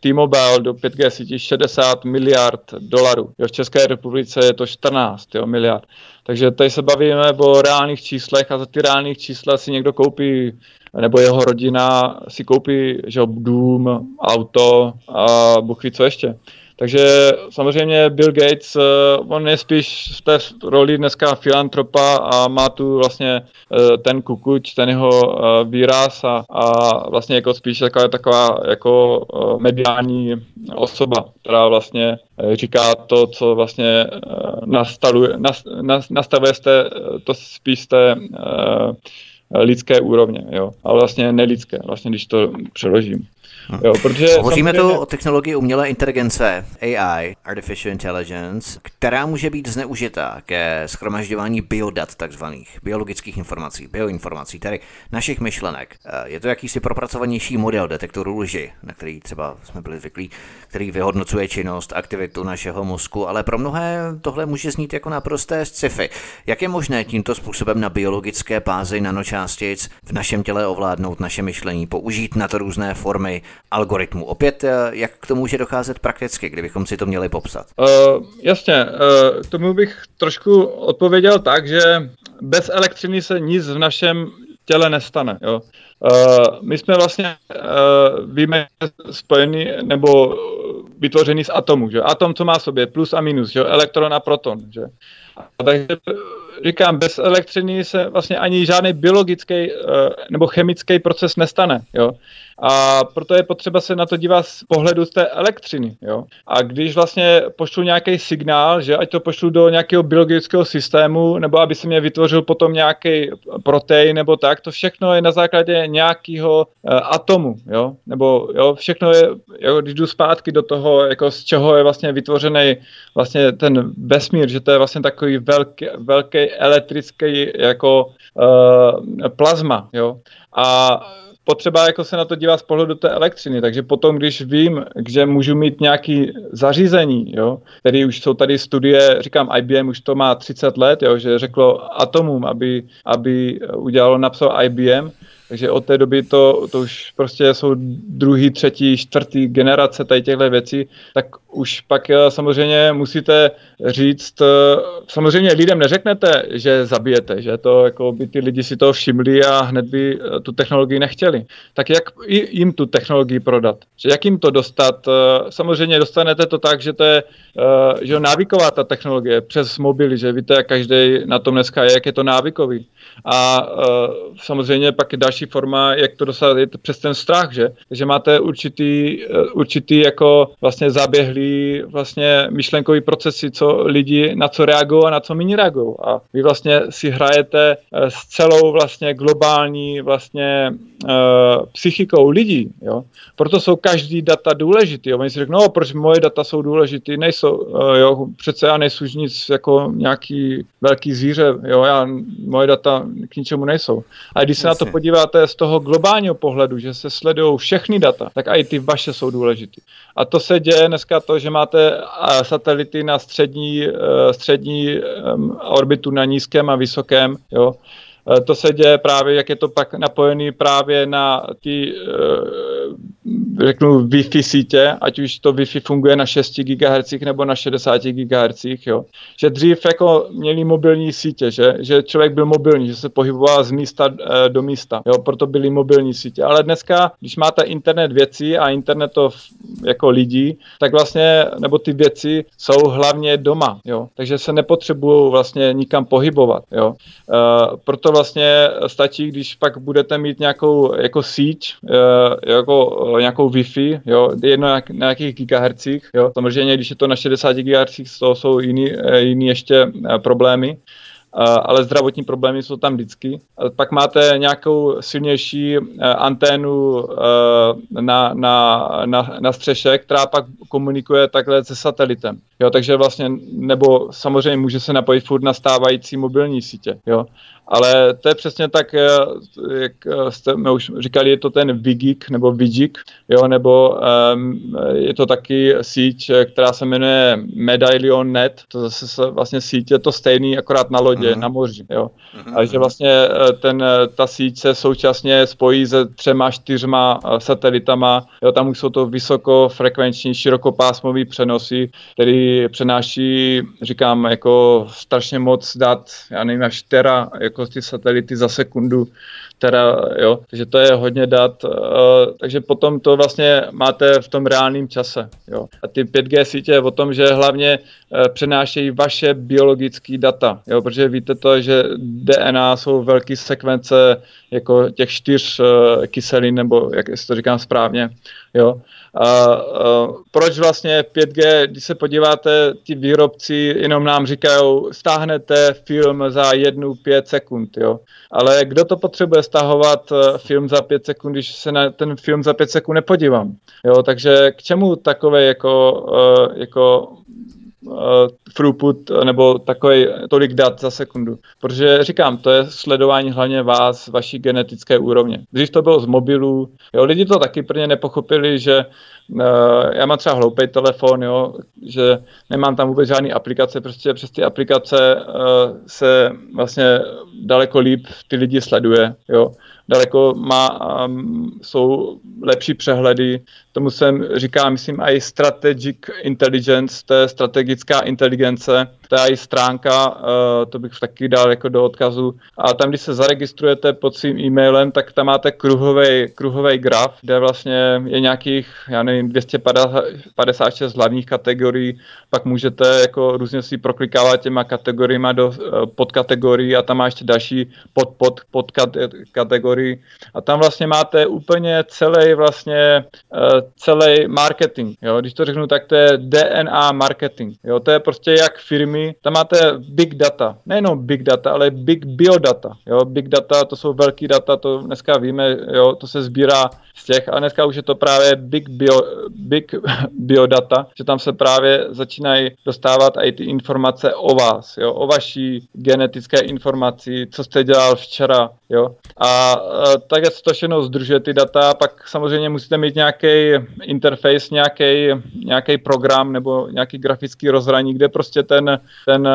T-Mobile do pět gé sítí šedesát miliard dolarů, jo. V České republice je to čtrnáct jo, miliard. Takže tady se bavíme o reálných číslech a za ty reálných čísla si někdo koupí, nebo jeho rodina si koupí, že dům, auto a bůh ví co ještě. Takže samozřejmě Bill Gates, on je spíš v té roli dneska filantropa a má tu vlastně ten kukuč, ten jeho výraz a, a vlastně jako spíš taková, taková jako mediální osoba, která vlastně říká to, co vlastně nastavuje, nastavuje jste, to spíš jste lidské úrovně, jo, ale vlastně nelidské, vlastně když to přeložím. Jo, protože hovoříme samozřejmě... tu o technologii umělé inteligence, A I, Artificial Intelligence, která může být zneužitá ke shromažďování biodat, takzvaných biologických informací, bioinformací, tedy našich myšlenek. Je to jakýsi propracovanější model detektoru lži, na který třeba jsme byli zvyklí, který vyhodnocuje činnost, aktivitu našeho mozku, ale pro mnohé tohle může znít jako naprosté sci-fi. Jak je možné tímto způsobem na biologické bázi nanočástic v našem těle ovládnout naše myšlení, použít na to různé formy algoritmu. Opět, jak k tomu může docházet prakticky, kdybychom si to měli popsat? Uh, jasně, uh, k tomu bych trošku odpověděl tak, že bez elektřiny se nic v našem těle nestane. Jo. Uh, my jsme vlastně uh, víme spojení nebo vytvořený z atomů. Že? Atom, co má sobě plus a minus, že? Elektron a proton. Že? A takže říkám, bez elektřiny se vlastně ani žádný biologický nebo chemický proces nestane. Jo? A proto je potřeba se na to dívat z pohledu z té elektřiny. Jo? A když vlastně pošlu nějaký signál, že ať to pošlu do nějakého biologického systému, nebo aby se mě vytvořil potom nějaký protein nebo tak, to všechno je na základě nějakého atomu. Jo? Nebo jo, všechno je, jo, když jdu zpátky do toho, jako z čeho je vlastně vytvořený vlastně ten vesmír, že to je vlastně takový velký, velký elektrický jako uh, plazma, jo. A potřeba jako se na to dívat z pohledu té elektřiny, takže potom, když vím, že můžu mít nějaký zařízení, jo, který už jsou tady studie, říkám I B M už to má třicet let, jo, že řeklo atomům, aby, aby udělalo, napsal I B M, takže od té doby to, to už prostě jsou druhý, třetí, čtvrtý generace tady těchto věcí, tak už pak samozřejmě musíte říct, samozřejmě lidem neřeknete, že zabijete, že to jako by ty lidi si to všimli a hned by tu technologii nechtěli. Tak jak jim tu technologii prodat? Že jak jim to dostat? Samozřejmě dostanete to tak, že to je že návyková ta technologie přes mobily, že víte, každý na tom dneska je, jak je to návykový. A samozřejmě pak je další nejlepší forma, jak to dosáhnout přes ten strach, že? Takže máte určitý, určitý jako vlastně zaběhlý vlastně myšlenkový procesy, co lidi na co reagují a na co méně reagují. A vy vlastně si hrajete s celou vlastně globální vlastně uh, psychikou lidí, jo? Proto jsou každý data důležitý, jo? Oni si řeknou, no, proč moje data jsou důležitý, nejsou, uh, jo? Přece já nejsou nic jako nějaký velký zvíře, jo? Já, moje data k ničemu nejsou. A když se Jasně. na to podíváte z toho globálního pohledu, že se sledují všechny data, tak i ty vaše jsou důležitý. A to se děje dneska to, že máte satelity na střední, střední orbitu, na nízkém a vysokém, jo. To se děje právě, jak je to pak napojený právě na ty, řeknu, Wi-Fi sítě, ať už to Wi-Fi funguje na šest gigahertzů nebo na šedesát gigahertzů, jo. Že dřív jako měli mobilní sítě, že, že člověk byl mobilní, že se pohyboval z místa do místa, jo, proto byly mobilní sítě. Ale dneska, když máte internet věcí a internet to jako lidí, tak vlastně, nebo ty věci jsou hlavně doma, jo. Takže se nepotřebují vlastně nikam pohybovat, jo. E, proto vlastně stačí, když pak budete mít nějakou jako síť, jako nějakou Wi-Fi, jo, jedno na nějakých gigahercích, jo. Samozřejmě, když je to na šedesát gigahertzů, to jsou jiný, jiný ještě problémy. Ale zdravotní problémy jsou tam vždycky. Pak máte nějakou silnější anténu na, na, na, na střeše, která pak komunikuje takhle se satelitem. Jo, takže vlastně, nebo samozřejmě může se napojit furt na stávající mobilní sítě. Jo. Ale to je přesně tak, jak jste my už říkali, je to ten WiGig nebo WiGig, jo, nebo um, je to taky síť, která se jmenuje Medallion tečka net, to zase vlastně síť je to stejný, akorát na lodě, uh-huh. na moři, jo. Uh-huh. A že vlastně ten, ta síť se současně spojí se třema, čtyřma satelitama, jo, tam už jsou to vysokofrekvenční, širokopásmový přenosy, který přenáší, říkám, jako strašně moc dat, já nevím, až tera, jako ty satelity za sekundu, teda, jo, takže to je hodně dat, uh, takže potom to vlastně máte v tom reálném čase, jo. A ty pět G sítě je o tom, že hlavně uh, přenášejí vaše biologické data, jo, protože víte to, že D N A jsou velké sekvence jako těch čtyř uh, kyselin, nebo jak jestli to říkám správně, jo. A, a proč vlastně pět G, když se podíváte, ti výrobci jenom nám říkají, stáhnete film za jednu pět sekund, jo. Ale kdo to potřebuje stahovat film za pět sekund, když se na ten film za pět sekund nepodívám, jo. Takže k čemu takové jako, jako throughput nebo takový tolik dat za sekundu. Protože říkám, to je sledování hlavně vás, vaší genetické úrovně. Dřív to bylo z mobilů, jo, lidi to taky prvně nepochopili, že uh, já mám třeba hloupej telefon, jo, že nemám tam vůbec žádný aplikace, prostě přes ty aplikace uh, se vlastně daleko líp ty lidi sleduje, jo. Daleko má, um, jsou lepší přehledy. Tomu jsem říká, myslím, i strategic intelligence, to je strategická inteligence, to je i stránka, uh, to bych taky dal jako do odkazu. A tam, když se zaregistrujete pod svým e-mailem, tak tam máte kruhový, kruhový graf, kde vlastně je nějakých, já nevím, dvě stě padesát šest hlavních kategorií, pak můžete jako různě si proklikávat těma kategoriema do uh, podkategorií a tam má ještě další pod, pod, podkategorii. A tam vlastně máte úplně celý vlastně uh, celý marketing, jo, když to řeknu, tak to je D N A marketing, jo, to je prostě jak firmy, tam máte big data, nejenom big data, ale big biodata, jo, big data, to jsou velký data, to dneska víme, jo, to se sbírá z těch, a dneska už je to právě big bio, big biodata, že tam se právě začínají dostávat i ty informace o vás, jo, o vaší genetické informaci, co jste dělal včera, jo, a A tak se to všechno združuje ty data, pak samozřejmě musíte mít nějaký interface, nějaký program nebo nějaký grafický rozhraní, kde prostě ten, ten,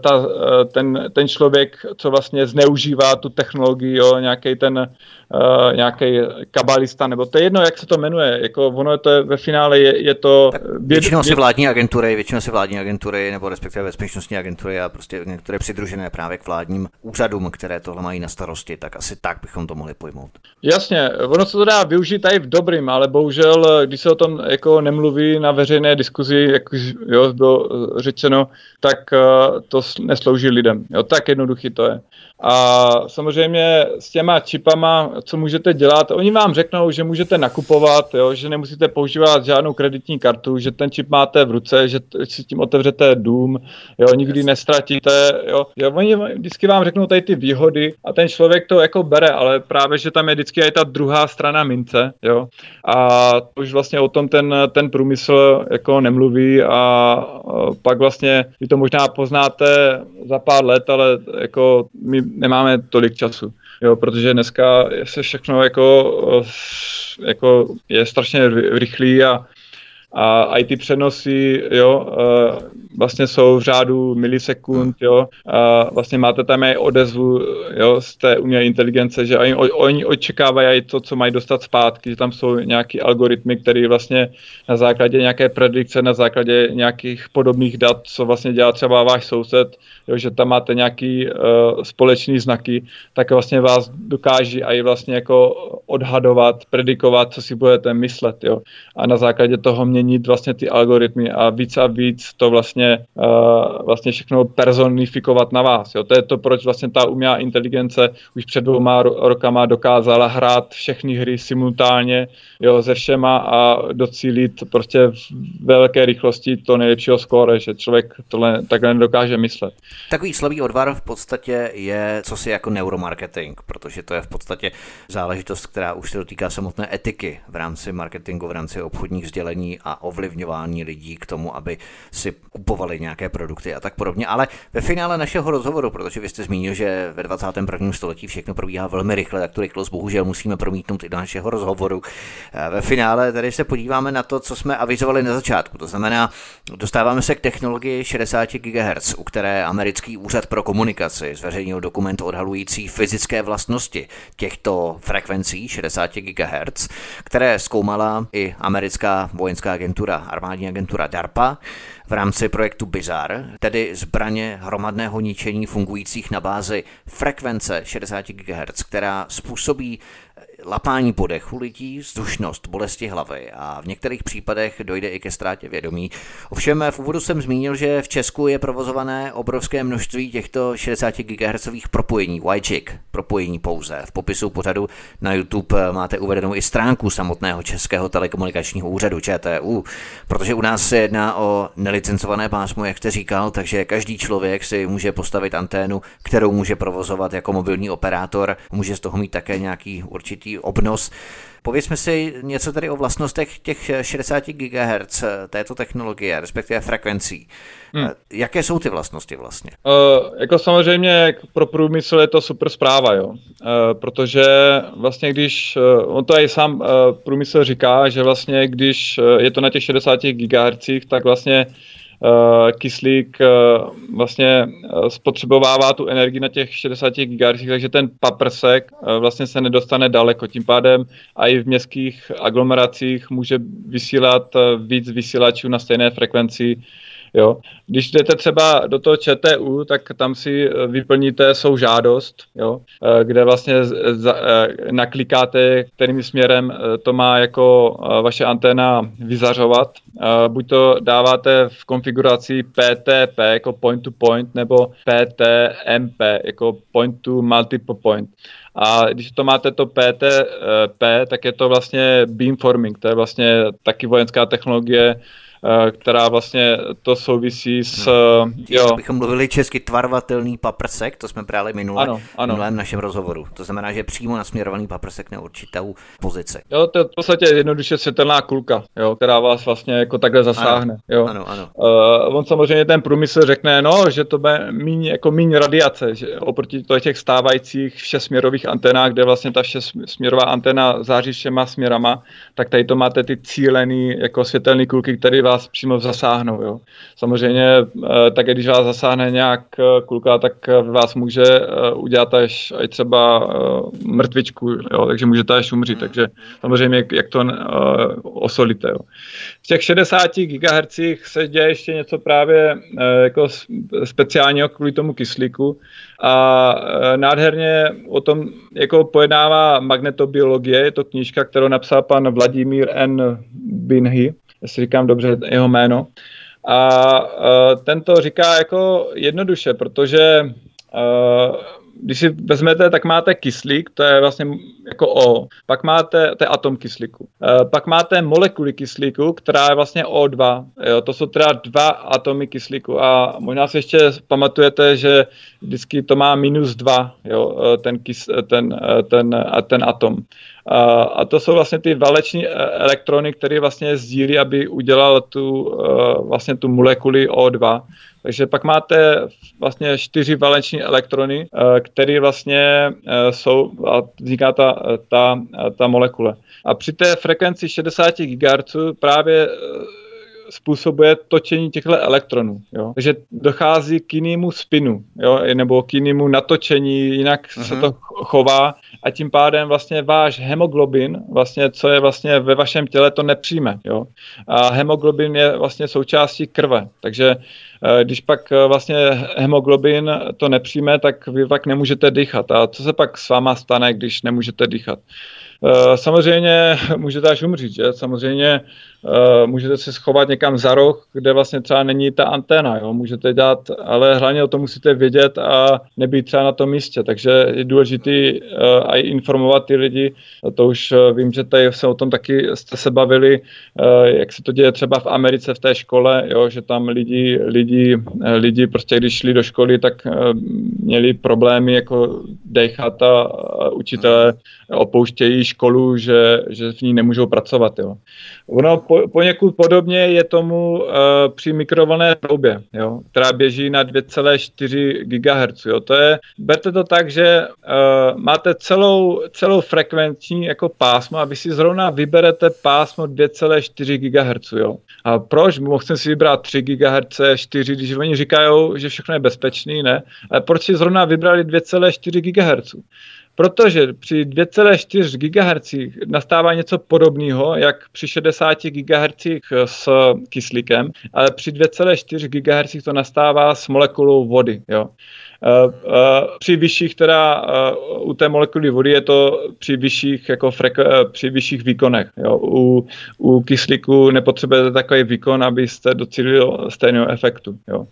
ta, ten, ten člověk, co vlastně zneužívá tu technologii, nějaký ten Uh, nějaký kabalista, nebo to je jedno, jak se to jmenuje, jako ono je to je, ve finále je, je to... Věd, většinou věd... si vládní agentury, většinou si vládní agentury, nebo respektive bezpečnostní agentury a prostě některé přidružené právě k vládním úřadům, které tohle mají na starosti, tak asi tak bychom to mohli pojmout. Jasně, ono se to dá využít i v dobrým, ale bohužel, když se o tom jako nemluví na veřejné diskuzi, jak už jo, bylo řečeno, tak uh, to neslouží lidem, jo, tak jednoduchý to je. A samozřejmě s těma čipama, co můžete dělat, oni vám řeknou, že můžete nakupovat, jo, že nemusíte používat žádnou kreditní kartu, že ten čip máte v ruce, že si tím otevřete dům, jo, nikdy nestratíte. Jo. Oni vždycky vám řeknou tady ty výhody a ten člověk to jako bere, ale právě, že tam je vždycky i ta druhá strana mince. Jo. A už vlastně o tom ten, ten průmysl jako nemluví a pak vlastně, vy to možná poznáte za pár let, ale jako my nemáme tolik času, jo, protože dneska se všechno jako, jako je strašně rychlý a, a I T přenosy, jo, vlastně jsou v řádu milisekund, jo, a vlastně máte tam i odezvu, jo, z té umělé inteligence, že oni, oni očekávají to, co mají dostat zpátky, že tam jsou nějaký algoritmy, které vlastně na základě nějaké predikce, na základě nějakých podobných dat, co vlastně dělá třeba váš soused, jo, že tam máte nějaký uh, společný znaky, tak vlastně vás dokáží i vlastně jako odhadovat, predikovat, co si budete myslet, jo, a na základě toho měnit vlastně ty algoritmy a víc a víc to vlastně, uh, vlastně všechno personifikovat na vás, jo, to je to, proč vlastně ta umělá inteligence už před dvouma ro- rokama dokázala hrát všechny hry simultánně, jo, se všema a docílit prostě v velké rychlosti to nejlepšího skóre, že člověk tohle takhle nedokáže myslet. Takový slabý odvar v podstatě je cosi jako neuromarketing, protože to je v podstatě záležitost, která už se dotýká samotné etiky v rámci marketingu, v rámci obchodních sdělení a ovlivňování lidí k tomu, aby si kupovali nějaké produkty a tak podobně. Ale ve finále našeho rozhovoru, protože vy jste zmínil, že ve dvacátém prvním století všechno probíhá velmi rychle, tak tu rychlost bohužel musíme promítnout i do našeho rozhovoru. Ve finále tady se podíváme na to, co jsme avizovali na začátku. To znamená, dostáváme se k technologii šedesát gigahertzů, u které americký úřad pro komunikaci zveřejnil dokument odhalující fyzické vlastnosti těchto frekvencí šedesát gigahertzů, které zkoumala i americká vojenská agentura, armádní agentura DARPA v rámci projektu Bizarre, tedy zbraně hromadného ničení fungujících na bázi frekvence šedesát gigahertzů, která způsobí lapání podechu lidí, vzdušnost, bolesti hlavy a v některých případech dojde i ke ztrátě vědomí. Ovšem v úvodu jsem zmínil, že v Česku je provozované obrovské množství těchto šedesát gigahertzů propojení, WiGig, propojení pouze. V popisu pořadu na YouTube máte uvedenou i stránku samotného Českého telekomunikačního úřadu Č T U, protože u nás se jedná o nelicencované pásmo, jak jste říkal, takže každý člověk si může postavit anténu, kterou může provozovat jako mobilní operátor, může z toho mít také nějaký určitý obnos. Povězme si něco tady o vlastnostech těch šedesát gigahertzů této technologie, respektive frekvencí. Hmm. Jaké jsou ty vlastnosti vlastně? Uh, jako samozřejmě pro průmysl je to super zpráva, jo. Uh, protože vlastně když, uh, on to i sám uh, průmysl říká, že vlastně když uh, je to na těch šedesáti gigahertzech, tak vlastně Uh, kyslík uh, vlastně uh, spotřebovává tu energii na těch šedesáti gigahertzech, takže ten paprsek uh, vlastně se nedostane daleko. Tím pádem a i v městských aglomeracích může vysílat uh, víc vysílačů na stejné frekvenci. Jo. Když jdete třeba do toho Č T U, tak tam si vyplníte svou žádost, jo, kde vlastně za, naklikáte, kterým směrem to má jako vaše anténa vyzařovat. Buď to dáváte v konfiguraci P T P jako point to point, nebo P T M P jako point to multiple point. A když to máte to P T P, tak je to vlastně beamforming, to je vlastně taky vojenská technologie, která vlastně to souvisí s... Hmm. Jo. Když bychom mluvili česky tvarvatelný paprsek, to jsme právě minule, ano, ano. minulém našem rozhovoru. To znamená, že přímo nasměrovaný paprsek na určitou pozici. Jo, to je v podstatě jednoduše světelná kulka, jo, která vás vlastně jako takhle zasáhne. Ano, jo. Ano, ano. Uh, on samozřejmě ten průmysl řekne, no, že to bude míň, jako míň radiace, že oproti těch stávajících všesměrových antenách, kde vlastně ta všesměrová antena září všema směrama, tak tady to máte ty cílený jako světelné kulky, které vás přímo zasáhnou. Jo. Samozřejmě tak, když vás zasáhne nějak kulka, tak vás může udělat až třeba mrtvičku, jo, takže můžete až umřít. Takže samozřejmě, jak to osolíte. Jo. V těch šedesáti gigahertzech se děje ještě něco právě jako speciálního kvůli tomu kyslíku a nádherně o tom jako pojednává magnetobiologie, je to knížka, kterou napsal pan Vladimír N. Binhy, jestli říkám dobře jeho jméno. A, a ten to říká jako jednoduše, protože a, když si vezmete, tak máte kyslík, to je vlastně jako O, pak máte, to je atom kyslíku, e, pak máte molekuly kyslíku, která je vlastně O dva, jo, to jsou teda dva atomy kyslíku a možná si ještě pamatujete, že vždycky to má minus dva, jo, ten, kys, ten, ten, ten atom. A, a to jsou vlastně ty váleční elektrony, které vlastně sdílí, aby udělal tu, vlastně tu molekuli O dva. Takže pak máte vlastně čtyři valenční elektrony, které vlastně jsou a vzniká ta, ta, ta molekule. A při té frekvenci šedesát gigahertzů právě způsobuje točení těchto elektronů. Jo? Takže dochází k jinému spinu, jo? Nebo k jinému natočení, jinak uh-huh. se to chová a tím pádem vlastně váš hemoglobin, vlastně, co je vlastně ve vašem těle, to nepřijme. Jo? A hemoglobin je vlastně součástí krve, takže když pak vlastně hemoglobin to nepřijme, tak vy pak nemůžete dýchat. A co se pak s váma stane, když nemůžete dýchat? Samozřejmě můžete až umřít, že? Samozřejmě můžete se schovat někam za roh, kde vlastně třeba není ta anténa, jo? Můžete dělat, ale hlavně o tom musíte vědět a nebýt třeba na tom místě, takže je důležitý i informovat ty lidi, to už vím, že tady se o tom taky jste se bavili, jak se to děje třeba v Americe v té škole, jo? Že tam lidi, lidi, lidi prostě když šli do školy, tak měli problémy jako dýchat a učitelé opouštějí školu, že, že v ní nemůžou pracovat. Jo. Ono po, poněkud podobně je tomu uh, při mikrovlnné troubě, jo, která běží na dvě celé čtyři gigahertz. Jo. To je, berte to tak, že uh, máte celou, celou frekvenční jako pásmo a vy si zrovna vyberete pásmo dvě celé čtyři gigahertz. Jo. A proč? Mohl jsem si vybrat tři gigahertz, čtyři, když oni říkají, že všechno je bezpečný, ne? Ale proč si zrovna vybrali dvě celé čtyři gigahertz? Protože při dvě celé čtyři gigahertz nastává něco podobného, jak při šedesát gigahertz s kyslíkem, ale při dvě celé čtyři gigahertz to nastává s molekulou vody. Jo. Při vyšších, teda u té molekuly vody je to při vyšších, jako frek- při vyšších výkonech. Jo. U, u kyslíku nepotřebujete takový výkon, abyste docílili stejného efektu. Jo.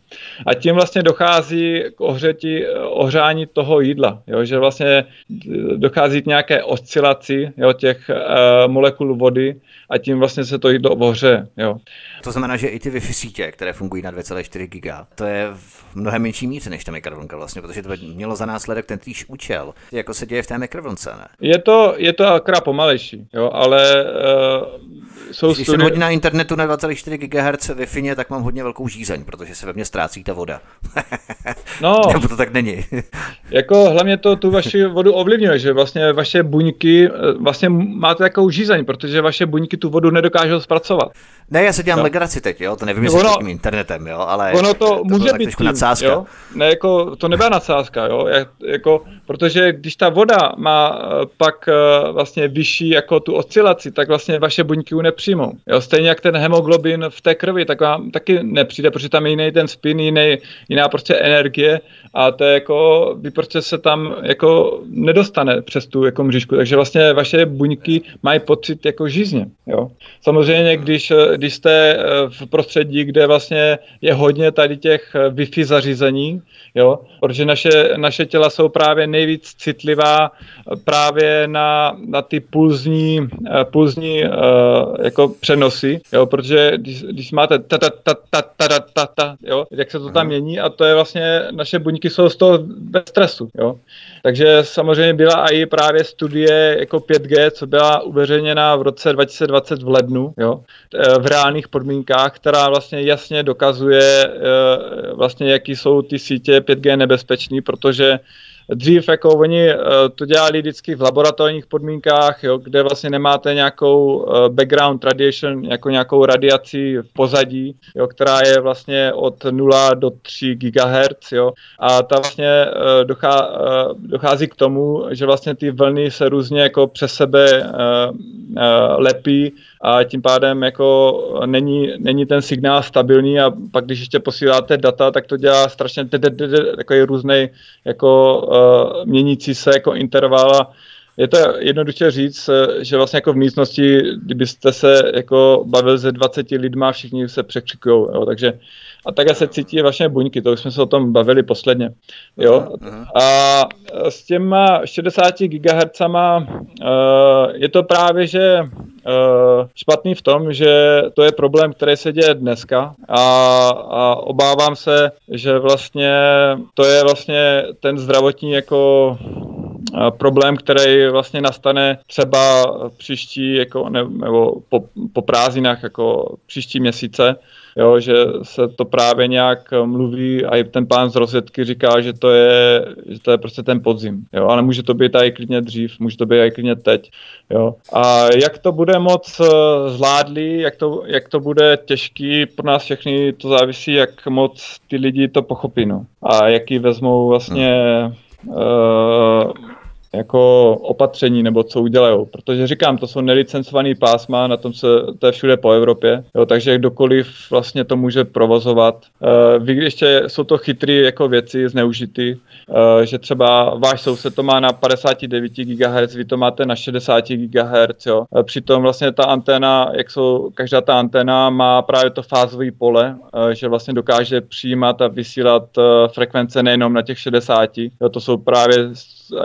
A tím vlastně dochází k ohřetí, ohřání toho jídla, jo, že vlastně dochází k nějaké oscilaci, jo, těch e, molekul vody a tím vlastně se to jídlo ohřeje. To znamená, že i ty Wi-Fi sítě, které fungují na dvě celé čtyři giga, to je v mnohem menší míře než ta mikrovlnka vlastně, protože to mělo za následek ten týž účel, jako se děje v té mikrovlnce, ne? Je to, je to akorát pomalejší, jo, ale e, jsou studie... Když jsem hodně na internetu na dvě celé čtyři gigahertz Wi-Fi, tak mám hodně velkou žízeň, protože se ve mně ztrácí ta voda. No. Nebo to tak není. Jako hlavně to tu vaši vodu ovlivňuje, že vlastně vaše buňky, vlastně máte takovou žízeň, protože vaše buňky tu vodu nedokážou zpracovat. Ne, já se dělám no. legraci teď, jo, to nevím, jestli s tím internetem, jo, ale ono to, to může být tím, nadsázka. Jo? Ne, jako, to nebyla nadsázka, jo, jako, protože když ta voda má pak vlastně vyšší jako tu oscilaci, tak vlastně vaše buňky ju nepřijmou, jo, stejně jak ten hemoglobin v té krvi, tak vám taky nepřijde, protože tam je jiný ten spin, jiný, jiná prostě energie a to je jako, vy prostě se tam jako nedostane přes tu jako mřížku, takže vlastně vaše buňky mají pocit jako žízně, jo. Samozřejmě, když, když jste v prostředí, kde vlastně je hodně tady těch Wi-Fi zařízení, jo, protože naše, naše těla jsou právě nejvíc citlivá právě na, na ty pulzní, pulzní uh, jako přenosy, jo, protože když, když máte ta ta ta ta ta ta ta, jo, jak se to tam mění a to je vlastně, naše buňky jsou z toho bez stresu, jo. Takže samozřejmě byla i právě studie jako pět G, co byla uveřejněna v roce dva tisíce dvacet v lednu, jo, v reálných podmínkách, která vlastně jasně dokazuje vlastně, jaký jsou ty sítě pět G nebezpečný, protože dřív jako oni to dělali vždycky v laboratorních podmínkách, jo, kde vlastně nemáte nějakou background radiation, jako nějakou radiaci v pozadí, jo, která je vlastně od nula do tří gigahertzů, jo, a ta vlastně dochá, dochází k tomu, že vlastně ty vlny se různě jako přes sebe lepí a tím pádem jako není, není ten signál stabilní a pak když ještě posíláte data, tak to dělá strašně takový různej jako měnící se jako interval a je to jednoduše říct, že vlastně jako v místnosti, kdybyste se jako bavili ze dvaceti lidma, všichni se překřikují, takže a také se cítí vlastně buňky, to už jsme se o tom bavili posledně, jo. A s těma šedesáti gigahertzů je to právě, že špatný v tom, že to je problém, který se děje dneska a, a obávám se, že vlastně to je vlastně ten zdravotní jako problém, který vlastně nastane třeba příští jako ne, nebo po, po prázdninách jako příští měsíce. Jo, že se to právě nějak mluví a i ten pán z rozvědky říká, že to je, že to je prostě ten podzim. Jo, ale může to být i klidně dřív, může to být i klidně teď. Jo. A jak to bude moc zvládlý, jak to, jak to bude těžký pro nás všechny, to závisí, jak moc ty lidi to pochopí. No. A jaký vezmou vlastně... Uh, jako opatření, nebo co udělají. Protože říkám, to jsou nelicencovaný pásma, na tom se, to je všude po Evropě, jo, takže kdokoliv vlastně to může provozovat. Uh, vy ještě jsou to chytrý jako věci zneužity, uh, že třeba váš soused to má na padesát devět gigahertzů, vy to máte na šedesát gigahertzů, jo. Uh, přitom vlastně ta anténa, jak jsou, každá ta anténa má právě to fázové pole, uh, že vlastně dokáže přijímat a vysílat uh, frekvence nejenom na těch šedesáti, jo, to jsou právě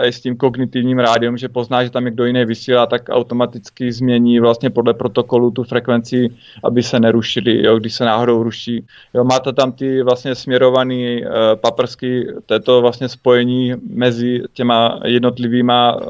i s tím kognitivním rádium, že pozná, že tam někdo jiný vysílá, tak automaticky změní vlastně podle protokolu tu frekvenci, aby se nerušili, jo, když se náhodou ruší. Jo, máte tam ty vlastně směrovaný uh, paprsky, to je to vlastně spojení mezi těma jednotlivýma uh,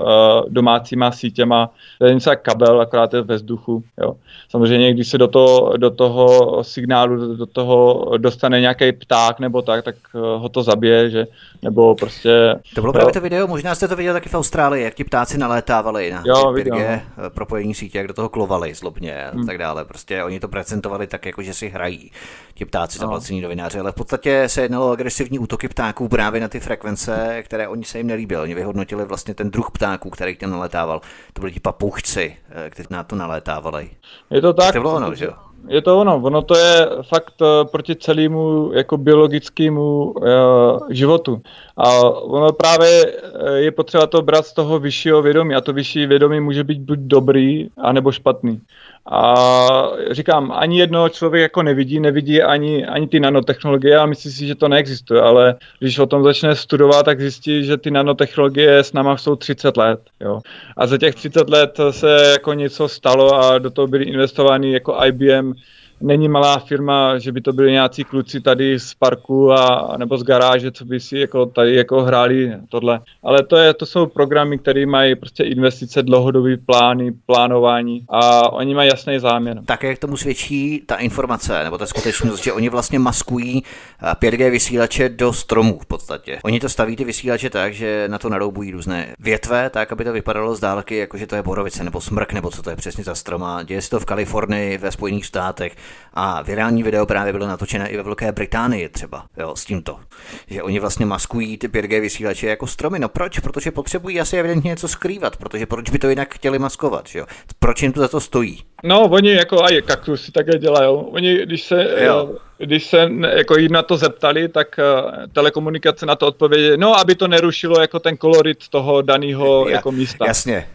domácíma sítěma, to je něco jak kabel, akorát je ve vzduchu. Jo. Samozřejmě, když se do toho, do toho signálu, do toho dostane nějaký pták nebo tak, tak uh, ho to zabije, že? Nebo prostě... To bylo právě to video, možná jste to viděli taky v Austrálii, jak ti ptáci nalétávali na pět gé propojení sítě, jak do toho klovali zlobně a tak dále. Prostě oni to prezentovali tak, jako že si hrají ti ptáci zaplacení novináři, ale v podstatě se jednalo o agresivní útoky ptáků právě na ty frekvence, které oni se jim nelíbily. Oni vyhodnotili vlastně ten druh ptáků, který k těm nalétával. To byli ti papoušci, kteří na to nalétávali. Je to tak? To bylo ono, že jo? Je to ono, ono to je fakt proti celému jako biologickému uh, životu a ono právě je potřeba to brát z toho vyššího vědomí a to vyšší vědomí může být buď dobrý, anebo špatný. A říkám, ani jedno člověk jako nevidí, nevidí ani, ani ty nanotechnologie a myslí si, že to neexistuje, ale když o tom začne studovat, tak zjistí, že ty nanotechnologie s náma jsou třicet let. Jo. A za těch třicet let se jako něco stalo a do toho byly investovány jako I B M. Není malá firma, že by to byli nějací kluci tady z parku a nebo z garáže, co by si jako tady jako hráli tohle. Ale to je, to jsou programy, které mají prostě investice, dlouhodobý plány, plánování a oni mají jasný záměr. Také jak tomu svědčí ta informace, nebo ta skutečnost, že oni vlastně maskují pět gé vysílače do stromů v podstatě. Oni to staví ty vysílače tak, že na to naroubují různé větve, tak aby to vypadalo z dálky, jakože to je borovice nebo smrk, nebo co to je přesně za stroma. Děje se to v Kalifornii, ve Spojených státech. A virální video právě bylo natočené i ve Velké Británii třeba, jo, s tímto. Že oni vlastně maskují ty pět gé vysílače jako stromy. No proč? Protože potřebují asi evidentně něco skrývat, protože proč by to jinak chtěli maskovat, že jo? Proč jim to za to stojí? No, oni jako aj kaktusy také dělají. Oni, když se... Jo. Když se jako jim na to zeptali, tak uh, telekomunikace na to odpověděli, no, aby to nerušilo jako ten kolorit toho daného jako místa. Jasně.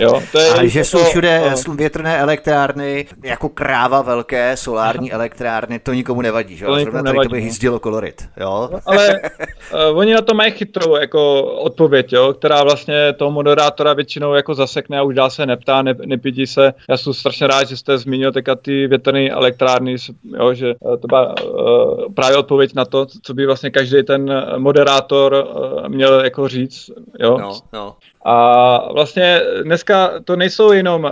Jo, to je a že to, jsou všude to, větrné elektrárny, jako kráva velké, solární elektrárny, to nikomu nevadí, že? To nikomu nevadí. To by hýzdilo kolorit, jo? No, ale uh, oni na to mají chytrou jako odpověď, jo? Která vlastně toho moderátora většinou jako zasekne a už dál se neptá, ne, nepídí se. Já jsem strašně rád, že jste zmínil teďka ty větrné elektrárny, jo? Že to byla uh, právě odpověď na to, co by vlastně každý ten moderátor uh, měl jako říct, jo? No, no. A vlastně dneska to nejsou jenom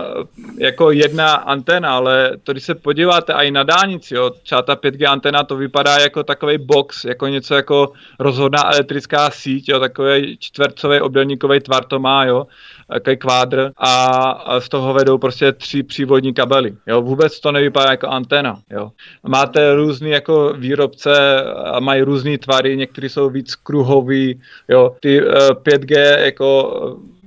jako jedna anténa, ale to, když se podíváte i na dálnici, jo, třeba ta pět gé anténa, to vypadá jako takový box, jako něco jako rozhodná elektrická síť, jo, takový čtvercový obdélníkový tvar to má, jo, takový kvádr a z toho vedou prostě tři přívodní kabely, jo, vůbec to nevypadá jako anténa, jo. Máte různý jako výrobce a mají různý tvary, některý jsou víc kruhový, jo, ty pět gé jako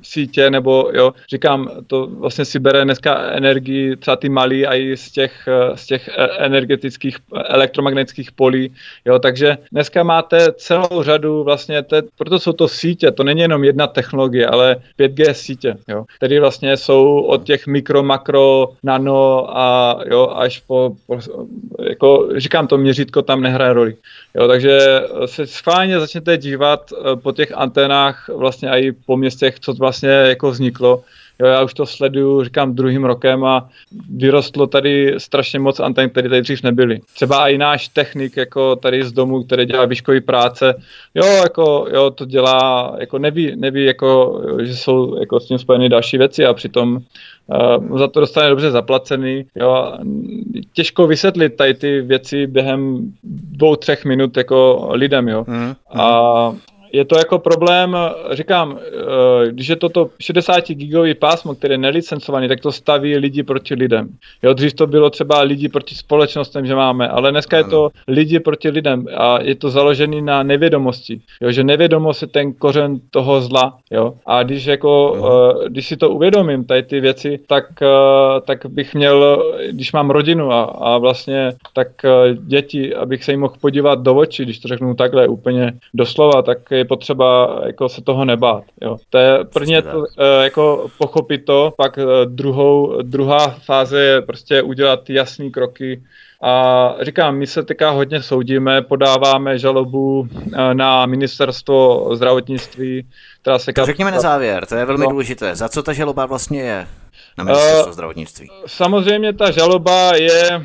sítě, nebo jo, říkám, to vlastně si bere dneska energii, třeba ty malí, a i z těch, z těch energetických, elektromagnetických polí, jo, takže dneska máte celou řadu vlastně, te, proto jsou to sítě, to není jenom jedna technologie, ale pět gé sítě, jo, které vlastně jsou od těch mikro, makro, nano a jo, až po, po jako říkám, to měřítko tam nehraje roli, jo, takže se schválně začnete dívat po těch antenách vlastně i po městech, co vlastně jako vzniklo. Jo, já už to sleduju, říkám, druhým rokem a vyrostlo tady strašně moc anten, které tady dřív nebyly. Třeba i náš technik jako tady z domu, který dělá výškové práce, jo, jako, jo, to dělá, jako neví, neví jako, že jsou jako s tím spojeny další věci a přitom Uh, za to dostane dobře zaplacený. Jo. Těžko vysvětlit tady ty věci během dvou, třech minut jako lidem. Jo. Mm, mm. A je to jako problém, říkám, když je toto šedesátigigový pásmo, které je nelicencované, tak to staví lidi proti lidem. Jo, dřív to bylo třeba lidi proti společnostem, že máme, ale dneska ano. Je to lidi proti lidem a je to založené na nevědomosti. Jo, že nevědomost je ten kořen toho zla. Jo. A když, jako, když si to uvědomím, tady ty věci, tak, tak bych měl, když mám rodinu a, a vlastně tak děti, abych se jim mohl podívat do očí, když to řeknu takhle úplně doslova, tak je potřeba jako se toho nebát. Jo. To je prvně to, jako pochopit to, pak druhou, druhá fáze je prostě udělat jasné kroky. A říkám, my se teďka hodně soudíme, podáváme žalobu na ministerstvo zdravotnictví. Která se to řekněme na závěr, to je velmi no. důležité. Za co ta žaloba vlastně je na ministerstvo uh, zdravotnictví? Samozřejmě ta žaloba je...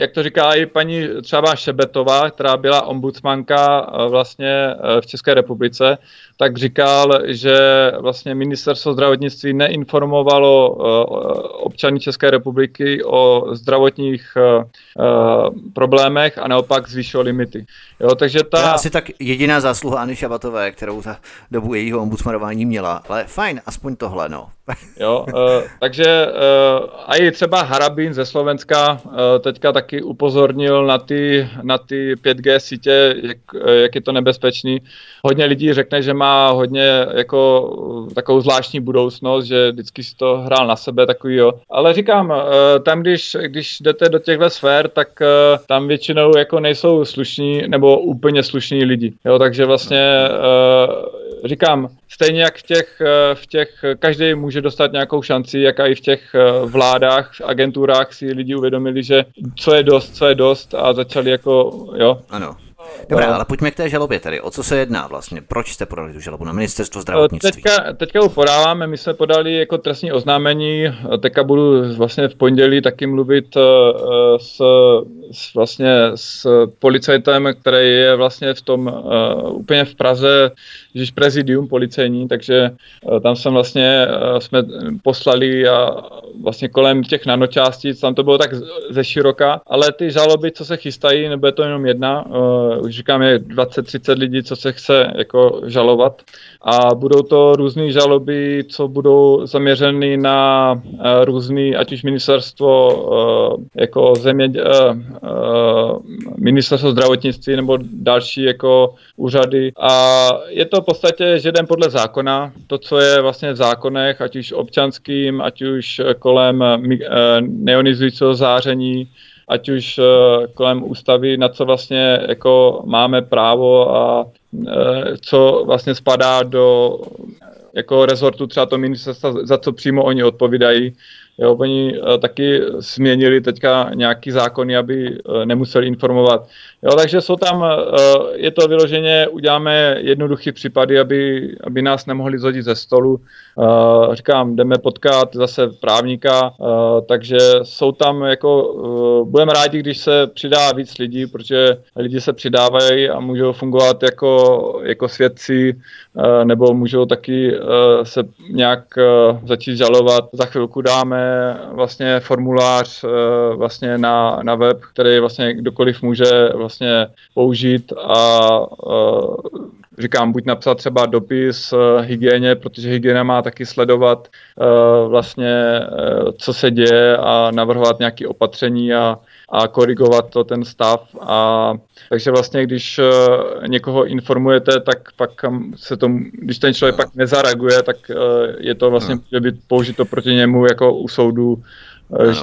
Jak to říká i paní třeba Šebetová, která byla ombudsmanka vlastně v České republice, tak říkal, že vlastně ministerstvo zdravotnictví neinformovalo občany České republiky o zdravotních problémech a naopak zvýšilo limity. Jo, takže ta... To je asi tak jediná zásluha Anny Šabatové, kterou za dobu jejího ombudsmanování měla, ale fajn, aspoň tohle, no. Jo, takže a i třeba Harabín ze Slovenska teďka taky upozornil na ty, na ty pět gé sítě, jak, jak je to nebezpečný. Hodně lidí řekne, že má hodně jako takovou zvláštní budoucnost, že vždycky si to hrál na sebe, takový jo. Ale říkám, tam když, když jdete do těchto sfér, tak tam většinou jako nejsou slušní nebo úplně slušní lidi. Jo, takže vlastně říkám, stejně jak v těch, v těch, každý může dostat nějakou šanci, jak i v těch vládách, v agenturách si lidi uvědomili, že co je dost, co je dost a začali jako, jo. Ano. Dobrá, ale pojďme k té žalobě tedy. O co se jedná vlastně? Proč jste podali tu žalobu na ministerstvo zdravotnictví? Teďka, teďka ho podáváme, my jsme podali jako trestní oznámení, teďka budu vlastně v pondělí taky mluvit s, s vlastně s policajtem, který je vlastně v tom úplně v Praze, když prezidium policejní, takže tam jsem vlastně, jsme poslali a vlastně kolem těch nanočástic, tam to bylo tak ze široka, ale ty žaloby, co se chystají, nebo je to jenom jedna, už říkám, je dvacet třicet lidí, co se chce jako žalovat. A budou to různé žaloby, co budou zaměřeny na různé, ať už ministerstvo jako země, ministerstvo zdravotnictví nebo další jako úřady. A je to v podstatě, že jdem podle zákona, to, co je vlastně v zákonech, ať už občanským, ať už kolem neionizujícího záření, ať už kolem ústavy, na co vlastně jako máme právo a co vlastně spadá do jako rezortu třeba to ministerstva, za co přímo oni odpovídají. Jo, oni taky změnili teďka nějaký zákony, aby nemuseli informovat. Jo, takže jsou tam, je to vyloženě, uděláme jednoduchý případy, aby, aby nás nemohli zhodit ze stolu. Říkám, jdeme potkat zase právníka, takže jsou tam jako, budeme rádi, když se přidá víc lidí, protože lidi se přidávají a můžou fungovat jako, jako svědci, nebo můžou taky se nějak začít žalovat. Za chvilku dáme vlastně formulář vlastně na, na web, který vlastně kdokoliv může vlastně použít a říkám, buď napsat třeba dopis hygieně, protože hygiena má taky sledovat vlastně, co se děje a navrhovat nějaké opatření a, a korigovat to ten stav. A takže vlastně, když někoho informujete, tak pak se to, když ten člověk pak nezareaguje, tak je to vlastně, může být použito proti němu jako u soudu, že,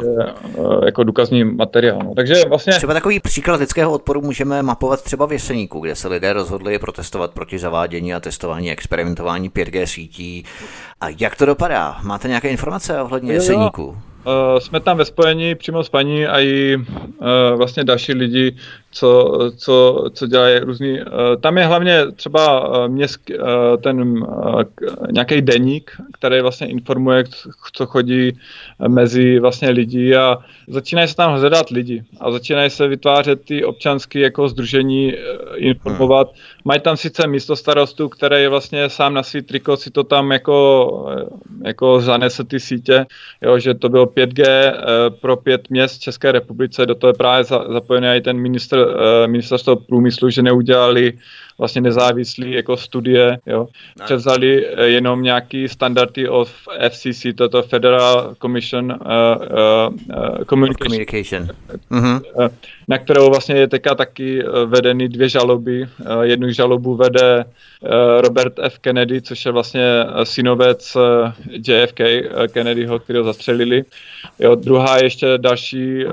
jako důkazní materiál. No. Takže vlastně... Třeba takový příklad lidského odporu můžeme mapovat třeba v Jeseníku, kde se lidé rozhodli protestovat proti zavádění a testování, experimentování pět gé sítí. A jak to dopadá? Máte nějaké informace ohledně Jeseníku? Uh, jsme tam ve spojení přímo s paní a i uh, vlastně další lidi, co, co, co dělají různý. Uh, tam je hlavně třeba uh, městský, uh, ten uh, nějaký deník, který vlastně informuje, co chodí mezi vlastně lidi, a začínají se tam hledat lidi a začínají se vytvářet ty občanské jako sdružení, uh, informovat. Hmm. Mají tam sice místo starostu, který vlastně sám na svý triko si to tam jako, jako zanese ty sítě, jo, že to bylo pět gé pro pět měst v České republice, do toho je právě zapojený i ten minister, ministerstvo průmyslu, že neudělali vlastně nezávislý jako studie, jo. Převzali jenom nějaký standardy od F C C, toto Federal Commission uh, uh, Communication, communication. Mm-hmm. Na kterou vlastně je teďka taky vedeny dvě žaloby. Jednu žalobu vede Robert F. Kennedy, což je vlastně synovec J F K Kennedyho, kterého zastřelili. Jo, druhá je ještě další,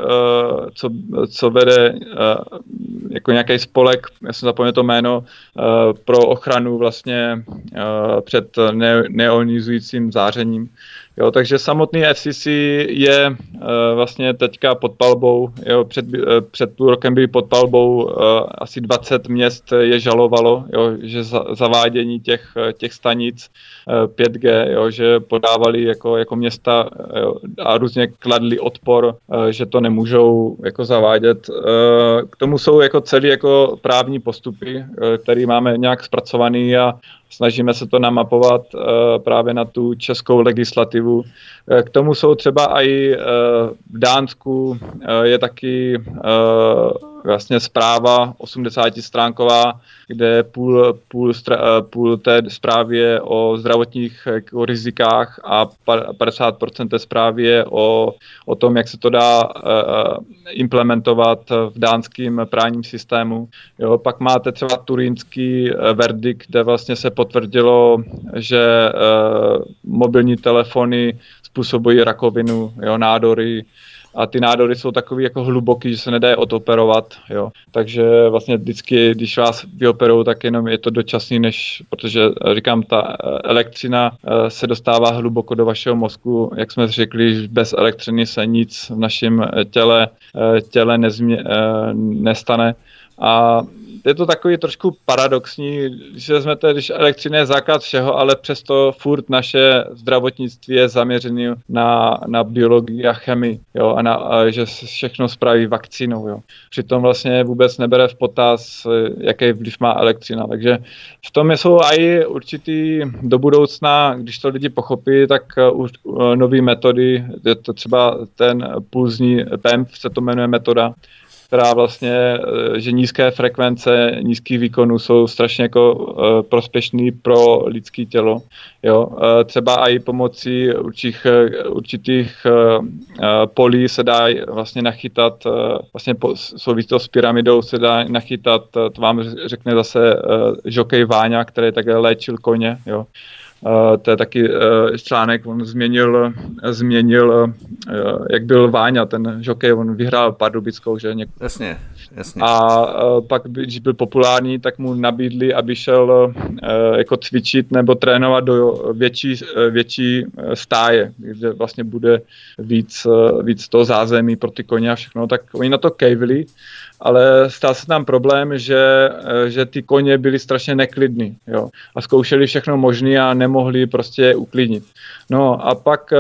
co, co vede jako nějaký spolek, já jsem zapomněl to jméno, pro ochranu vlastně před neonizujícím zářením. Jo, takže samotný F C C je uh, vlastně teďka pod palbou, jo, před, uh, před půl rokem byli pod palbou, uh, asi dvacet měst je žalovalo, jo, že za, zavádění těch, těch stanic uh, pět gé, jo, že podávali jako, jako města, jo, a různě kladli odpor, uh, že to nemůžou jako zavádět. Uh, k tomu jsou jako celý jako právní postupy, uh, které máme nějak zpracovaný a snažíme se to namapovat uh, právě na tu českou legislativu. K tomu jsou třeba i uh, v Dánsku uh, je taky uh, vlastně zpráva osmdesátistránková, kde půl, půl, stra, půl té zprávy je o zdravotních jako rizikách a padesát procent té zprávy je o, o tom, jak se to dá uh, implementovat v dánském právním systému. Jo, pak máte třeba turínský verdikt, kde vlastně se potvrdilo, že uh, mobilní telefony způsobují rakovinu, jo, nádory. A ty nádory jsou takový jako hluboký, že se nedá odoperovat, jo. Takže vlastně vždycky, když vás vyoperou, tak jenom je to dočasný, než, protože říkám, ta elektřina se dostává hluboko do vašeho mozku. Jak jsme řekli, bez elektřiny se nic v našem těle, těle nezmě, nestane. A je to takový trošku paradoxní, když vezmete, když elektřina je základ všeho, ale přesto furt naše zdravotnictví je zaměřené na, na biologii a chemii, jo, a, na, a že všechno spraví vakcínou, jo. Přitom vlastně vůbec nebere v potaz, jaký vliv má elektřina, takže v tom jsou i určitý do budoucna, když to lidi pochopí, tak nové metody, je to třeba ten pulzní P E M F, se to jmenuje metoda, která vlastně, že nízké frekvence, nízký výkonů jsou strašně jako prospěšný pro lidské tělo. Jo. Třeba i pomocí určitých, určitých polí se dá vlastně nachytat, vlastně souvisí to s pyramidou, se dá nachytat, to vám řekne zase žokej Váňa, který také léčil koně. Jo. Uh, to je taky uh, článek, on změnil, změnil uh, jak byl Váňa, ten žokej, on vyhrál Pardubickou, že? Něk- jasně, jasně. A uh, pak, když byl populární, tak mu nabídli, aby šel uh, jako cvičit nebo trénovat do větší, uh, větší stáje, kde vlastně bude víc, uh, víc toho zázemí pro ty koně a všechno, tak oni na to kejvili. Ale stal se tam problém, že, že ty koně byly strašně neklidný, jo, a zkoušeli všechno možné a ne nemohli prostě uklidnit. No a pak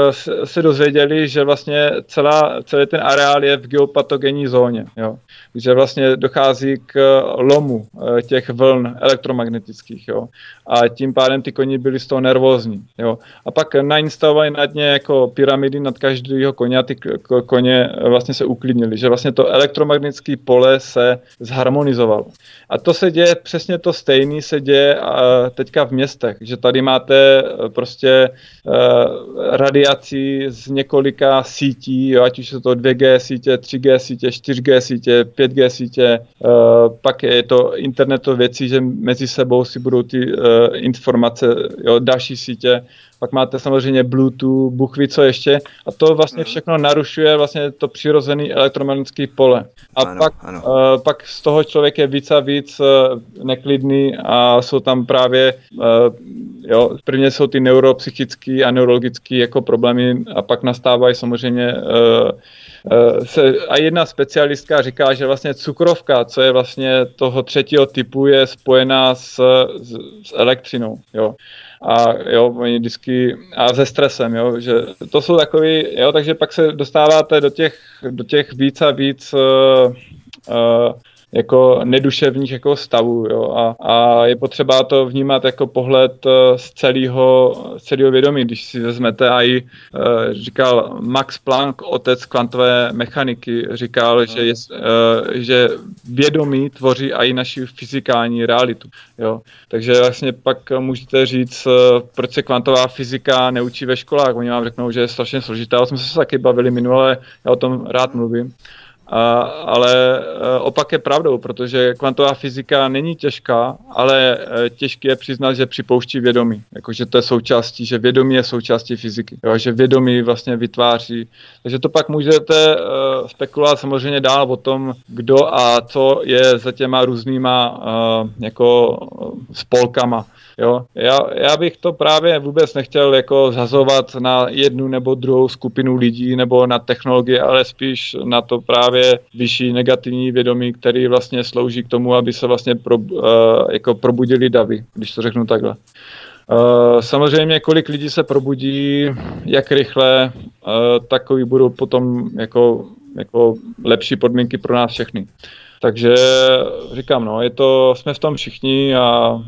se dozvěděli, že vlastně celá, celý ten areál je v geopatogenní zóně, jo. Že vlastně dochází k lomu těch vln elektromagnetických, jo. A tím pádem ty koni byli z toho nervózní, jo. A pak nainstalovali nad ně jako pyramidy nad každého koně a ty koně vlastně se uklidnili, že vlastně to elektromagnetické pole se zharmonizovalo. A to se děje přesně to stejné, se děje teďka v městech, že tady máte prostě radiaci z několika sítí, jo, ať už jsou to dvě G sítě, tři G sítě, čtyři G sítě, pět G sítě, pak je to internetové věcí, že mezi sebou si budou ty informace, jo, další sítě, pak máte samozřejmě Bluetooth, Bůh ví co ještě, a to vlastně všechno narušuje vlastně to přirozené elektromagnetické pole. A ano, pak, ano. Uh, pak z toho člověk je víc a víc uh, neklidný a jsou tam právě, uh, jo, prvně jsou ty neuropsychické a neurologické jako problémy a pak nastávají samozřejmě uh, Se, a jedna specialistka říká, že vlastně cukrovka, co je vlastně toho třetího typu, je spojená s, s, s elektřinou, jo. A jo, oni vždycky, a se stresem, jo, že to jsou takový, jo, takže pak se dostáváte do těch, do těch víc a víc uh, uh, jako neduševních jako stavů, jo, a, a je potřeba to vnímat jako pohled z celého, z celého vědomí, když si vezmete A I, říkal Max Planck, otec kvantové mechaniky, říkal, no. že, je, že vědomí tvoří A I naši fyzikální realitu, jo, takže vlastně pak můžete říct, proč se kvantová fyzika neučí ve školách, oni vám řeknou, že je strašně složitá, o tom jsme se taky bavili minule, já o tom rád mluvím. A, ale opak je pravdou, protože kvantová fyzika není těžká, ale těžké je přiznat, že připouští vědomí. Jakože to je součástí, že vědomí je součástí fyziky, jo, že vědomí vlastně vytváří. Takže to pak můžete uh, spekulovat samozřejmě dál o tom, kdo a co je za těma různýma uh, jako spolkama. Jo, já, já bych to právě vůbec nechtěl jako zhazovat na jednu nebo druhou skupinu lidí nebo na technologie, ale spíš na to právě vyšší negativní vědomí, který vlastně slouží k tomu, aby se vlastně pro, uh, jako probudili davy, když to řeknu takhle. Uh, samozřejmě, kolik lidí se probudí, jak rychle, uh, takový budou potom jako, jako lepší podmínky pro nás všechny. Takže říkám, no, je to, jsme v tom všichni a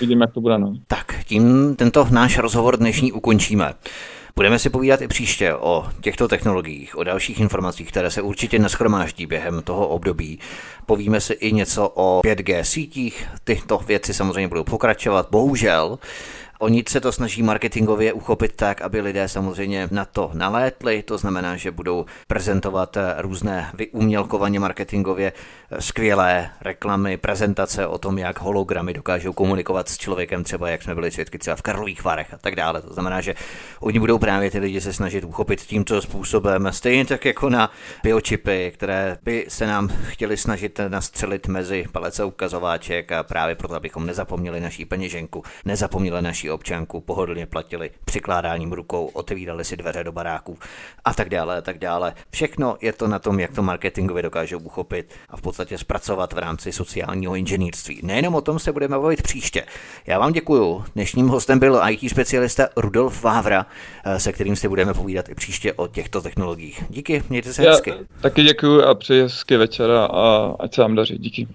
vidíme, jak to bude. No. Tak, tím tento náš rozhovor dnešní ukončíme. Budeme si povídat i příště o těchto technologiích, o dalších informacích, které se určitě nashromáždí během toho období. Povíme si i něco o pět G sítích, tyto věci samozřejmě budou pokračovat, bohužel. Oni se to snaží marketingově uchopit tak, aby lidé samozřejmě na to nalétli, to znamená, že budou prezentovat různé vyumělkovaně marketingově skvělé reklamy, prezentace o tom, jak hologramy dokážou komunikovat s člověkem, třeba jak jsme byli svědky třeba v Karlových Varech a tak dále. To znamená, že oni budou právě ty lidi se snažit uchopit tímto způsobem, stejně tak jako na biočipy, které by se nám chtěli snažit nastřelit mezi palece ukazováček a právě proto, abychom nezapomněli naší peněženku, nezapomněli naší občanku, pohodlně platili přikládáním rukou, otevírali si dveře do baráků a tak dále, a tak dále. Všechno je to na tom, jak to marketingově dokážou uchopit a v podstatě zpracovat v rámci sociálního inženýrství. Nejenom o tom se budeme bavit příště. Já vám děkuju. Dnešním hostem byl I T specialista Rudolf Vávra, se kterým si budeme povídat i příště o těchto technologiích. Díky, mějte se Já hezky. Taky děkuju a přeji hezky večera a ať se vám daří. Díky.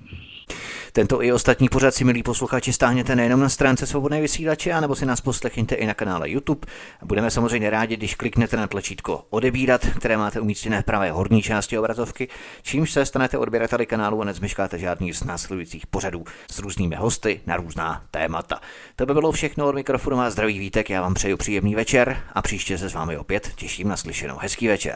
Tento i ostatní pořad si, milí posluchači, stáhněte nejenom na stránce Svobodné vysílače, anebo si nás poslechněte i na kanále YouTube. Budeme samozřejmě rádi, když kliknete na tlačítko odebírat, které máte umístěné v pravé horní části obrazovky, čímž se stanete odběrateli kanálu a nezmeškáte žádný z následujících pořadů s různými hosty na různá témata. To by bylo všechno, od mikrofonu má zdravý Vítek, já vám přeju příjemný večer a příště se s vámi opět těším na slyšenou. Hezký večer.